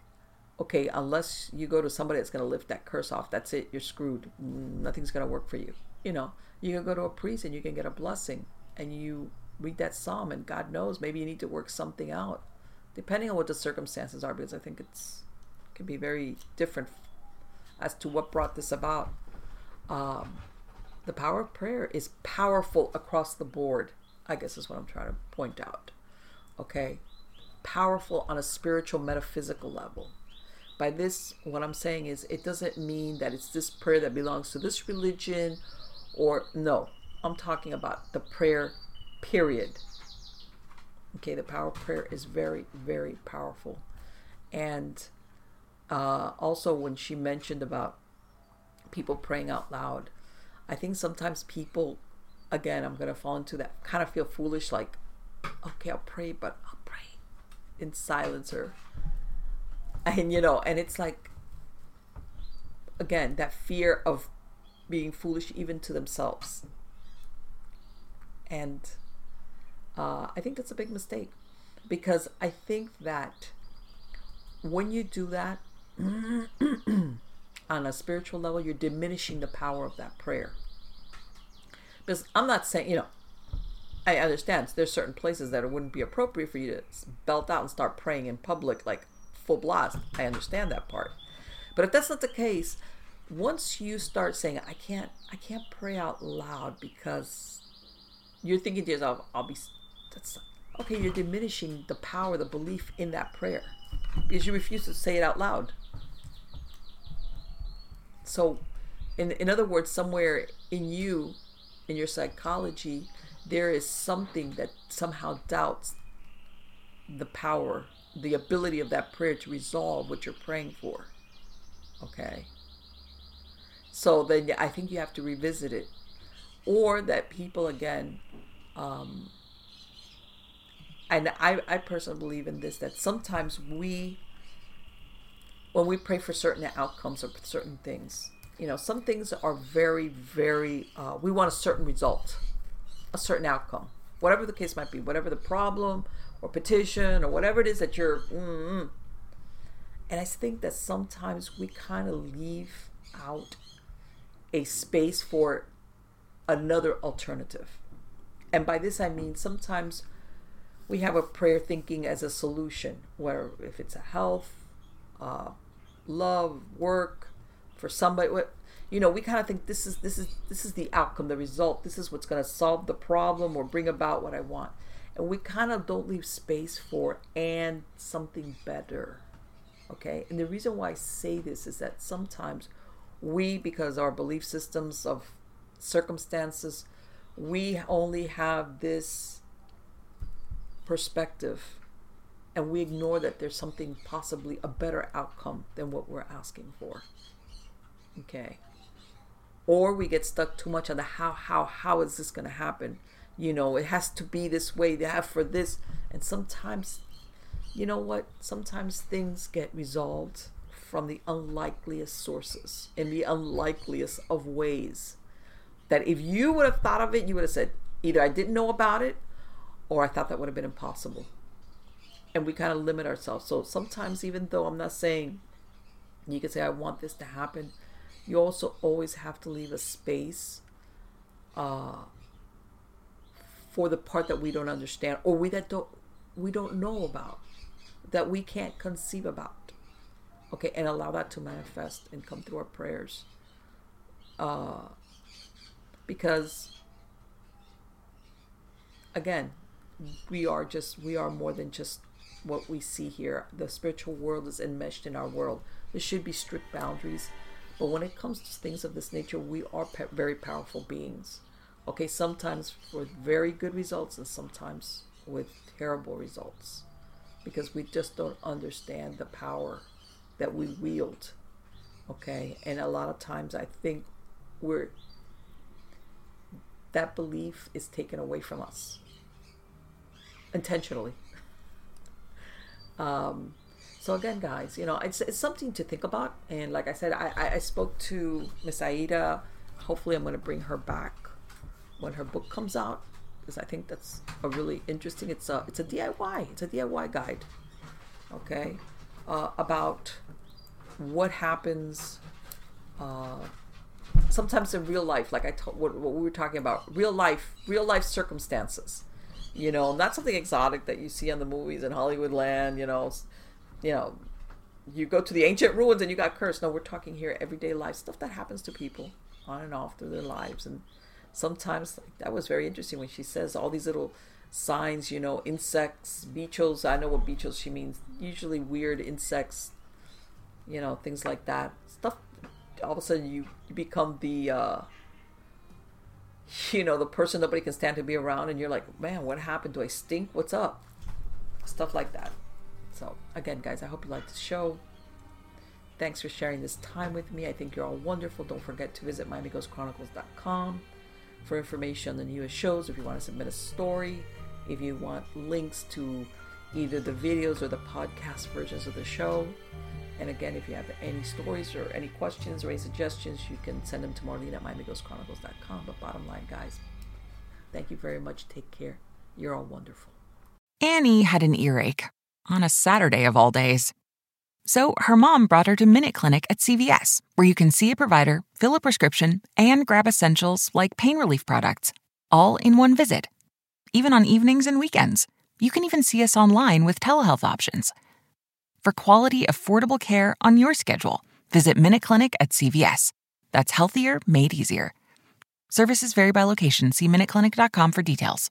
okay, unless you go to somebody that's going to lift that curse off, that's it, you're screwed. Nothing's going to work for you. You know, you can go to a priest and you can get a blessing, and you read that psalm, and God knows, maybe you need to work something out, depending on what the circumstances are, because I think it's it can be very different as to what brought this about. Um, the power of prayer is powerful across the board, I guess is what I'm trying to point out. Okay? Powerful on a spiritual, metaphysical level. By this, what I'm saying is it doesn't mean that it's this prayer that belongs to this religion or no. I'm talking about the prayer, period. Okay? The power of prayer is very, very powerful. And uh, also when she mentioned about people praying out loud, I think sometimes people, again, I'm going to fall into that, kind of feel foolish, like, okay, I'll pray, but I'll pray in silence, or, and you know, and it's like, again, that fear of being foolish even to themselves. And uh, I think that's a big mistake, because I think that when you do that on a spiritual level, you're diminishing the power of that prayer. Because I'm not saying, you know, I understand there's certain places that it wouldn't be appropriate for you to belt out and start praying in public, like full blast. I understand that part. But if that's not the case, once you start saying, I can't, I can't pray out loud because you're thinking to yourself, I'll be, that's okay. You're diminishing the power, the belief in that prayer, because you refuse to say it out loud. So in, in other words, somewhere in you, in your psychology, there is something that somehow doubts the power, the ability of that prayer to resolve what you're praying for. Okay? So then I think you have to revisit it. Or that people, again, um, and I, I personally believe in this, that sometimes we, when we pray for certain outcomes or certain things, you know, some things are very, very, uh, we want a certain result, a certain outcome, whatever the case might be, whatever the problem or petition or whatever it is that you're, mm-mm. And I think that sometimes we kind of leave out a space for another alternative. And by this, I mean, sometimes we have a prayer thinking as a solution, where if it's a health, uh, love, work, for somebody, you know, we kind of think this is this is this is the outcome, the result, this is what's going to solve the problem or bring about what I want, and we kind of don't leave space for and something better. Okay? And the reason why I say this is that sometimes we, because our belief systems of circumstances, we only have this perspective, and we ignore that there's something, possibly a better outcome than what we're asking for. Okay? Or we get stuck too much on the how, how, how is this going to happen? You know, it has to be this way, they have for this. And sometimes, you know what? Sometimes things get resolved from the unlikeliest sources, in the unlikeliest of ways. That if you would have thought of it, you would have said, either I didn't know about it, or I thought that would have been impossible. And we kind of limit ourselves. So sometimes, even though I'm not saying, you can say, I want this to happen, you also always have to leave a space uh, for the part that we don't understand, or we that don't we don't know about, that we can't conceive about. Okay, and allow that to manifest and come through our prayers. Uh, because again, we are just we are more than just what we see here. The spiritual world is enmeshed in our world. There should be strict boundaries, but when it comes to things of this nature, we are pe- very powerful beings. Okay, sometimes with very good results and sometimes with terrible results, because we just don't understand the power that we wield. Okay, and a lot of times I think we're that belief is taken away from us intentionally. Um, so again, guys, you know, it's, it's something to think about. And like I said, I, I spoke to Miss Aida. Hopefully I'm going to bring her back when her book comes out, because I think that's a really interesting, it's a, it's a D I Y, it's a D I Y guide. Okay. Uh, about what happens, uh, sometimes in real life, like I told, what, what we were talking about, real life, real life circumstances. You know, not something exotic that you see on the movies in Hollywood land, you know, you know, you go to the ancient ruins and you got cursed. No, we're talking here everyday life, stuff that happens to people on and off through their lives. And sometimes, like, that was very interesting when she says all these little signs, you know, insects, bichos. I know what bichos she means, usually weird insects, you know, things like that. Stuff, all of a sudden you, you become the... Uh, you know, the person nobody can stand to be around, and you're like, man, what happened? Do I stink? What's up? Stuff like that. So again, guys, I hope you liked the show. Thanks for sharing this time with me. I think you're all wonderful. Don't forget to visit Miami Ghost Chronicles dot com for information on the newest shows. If you want to submit a story, if you want links to either the videos or the podcast versions of the show. And again, if you have any stories or any questions or any suggestions, you can send them to Marlene at Miami Ghost Chronicles dot com. But bottom line, guys, thank you very much. Take care. You're all wonderful. Annie had an earache on a Saturday of all days. So her mom brought her to Minute Clinic at C V S, where you can see a provider, fill a prescription, and grab essentials like pain relief products, all in one visit. Even on evenings and weekends. You can even see us online with telehealth options. For quality, affordable care on your schedule, visit Minute Clinic at C V S. That's healthier, made easier. Services vary by location. See Minute Clinic dot com for details.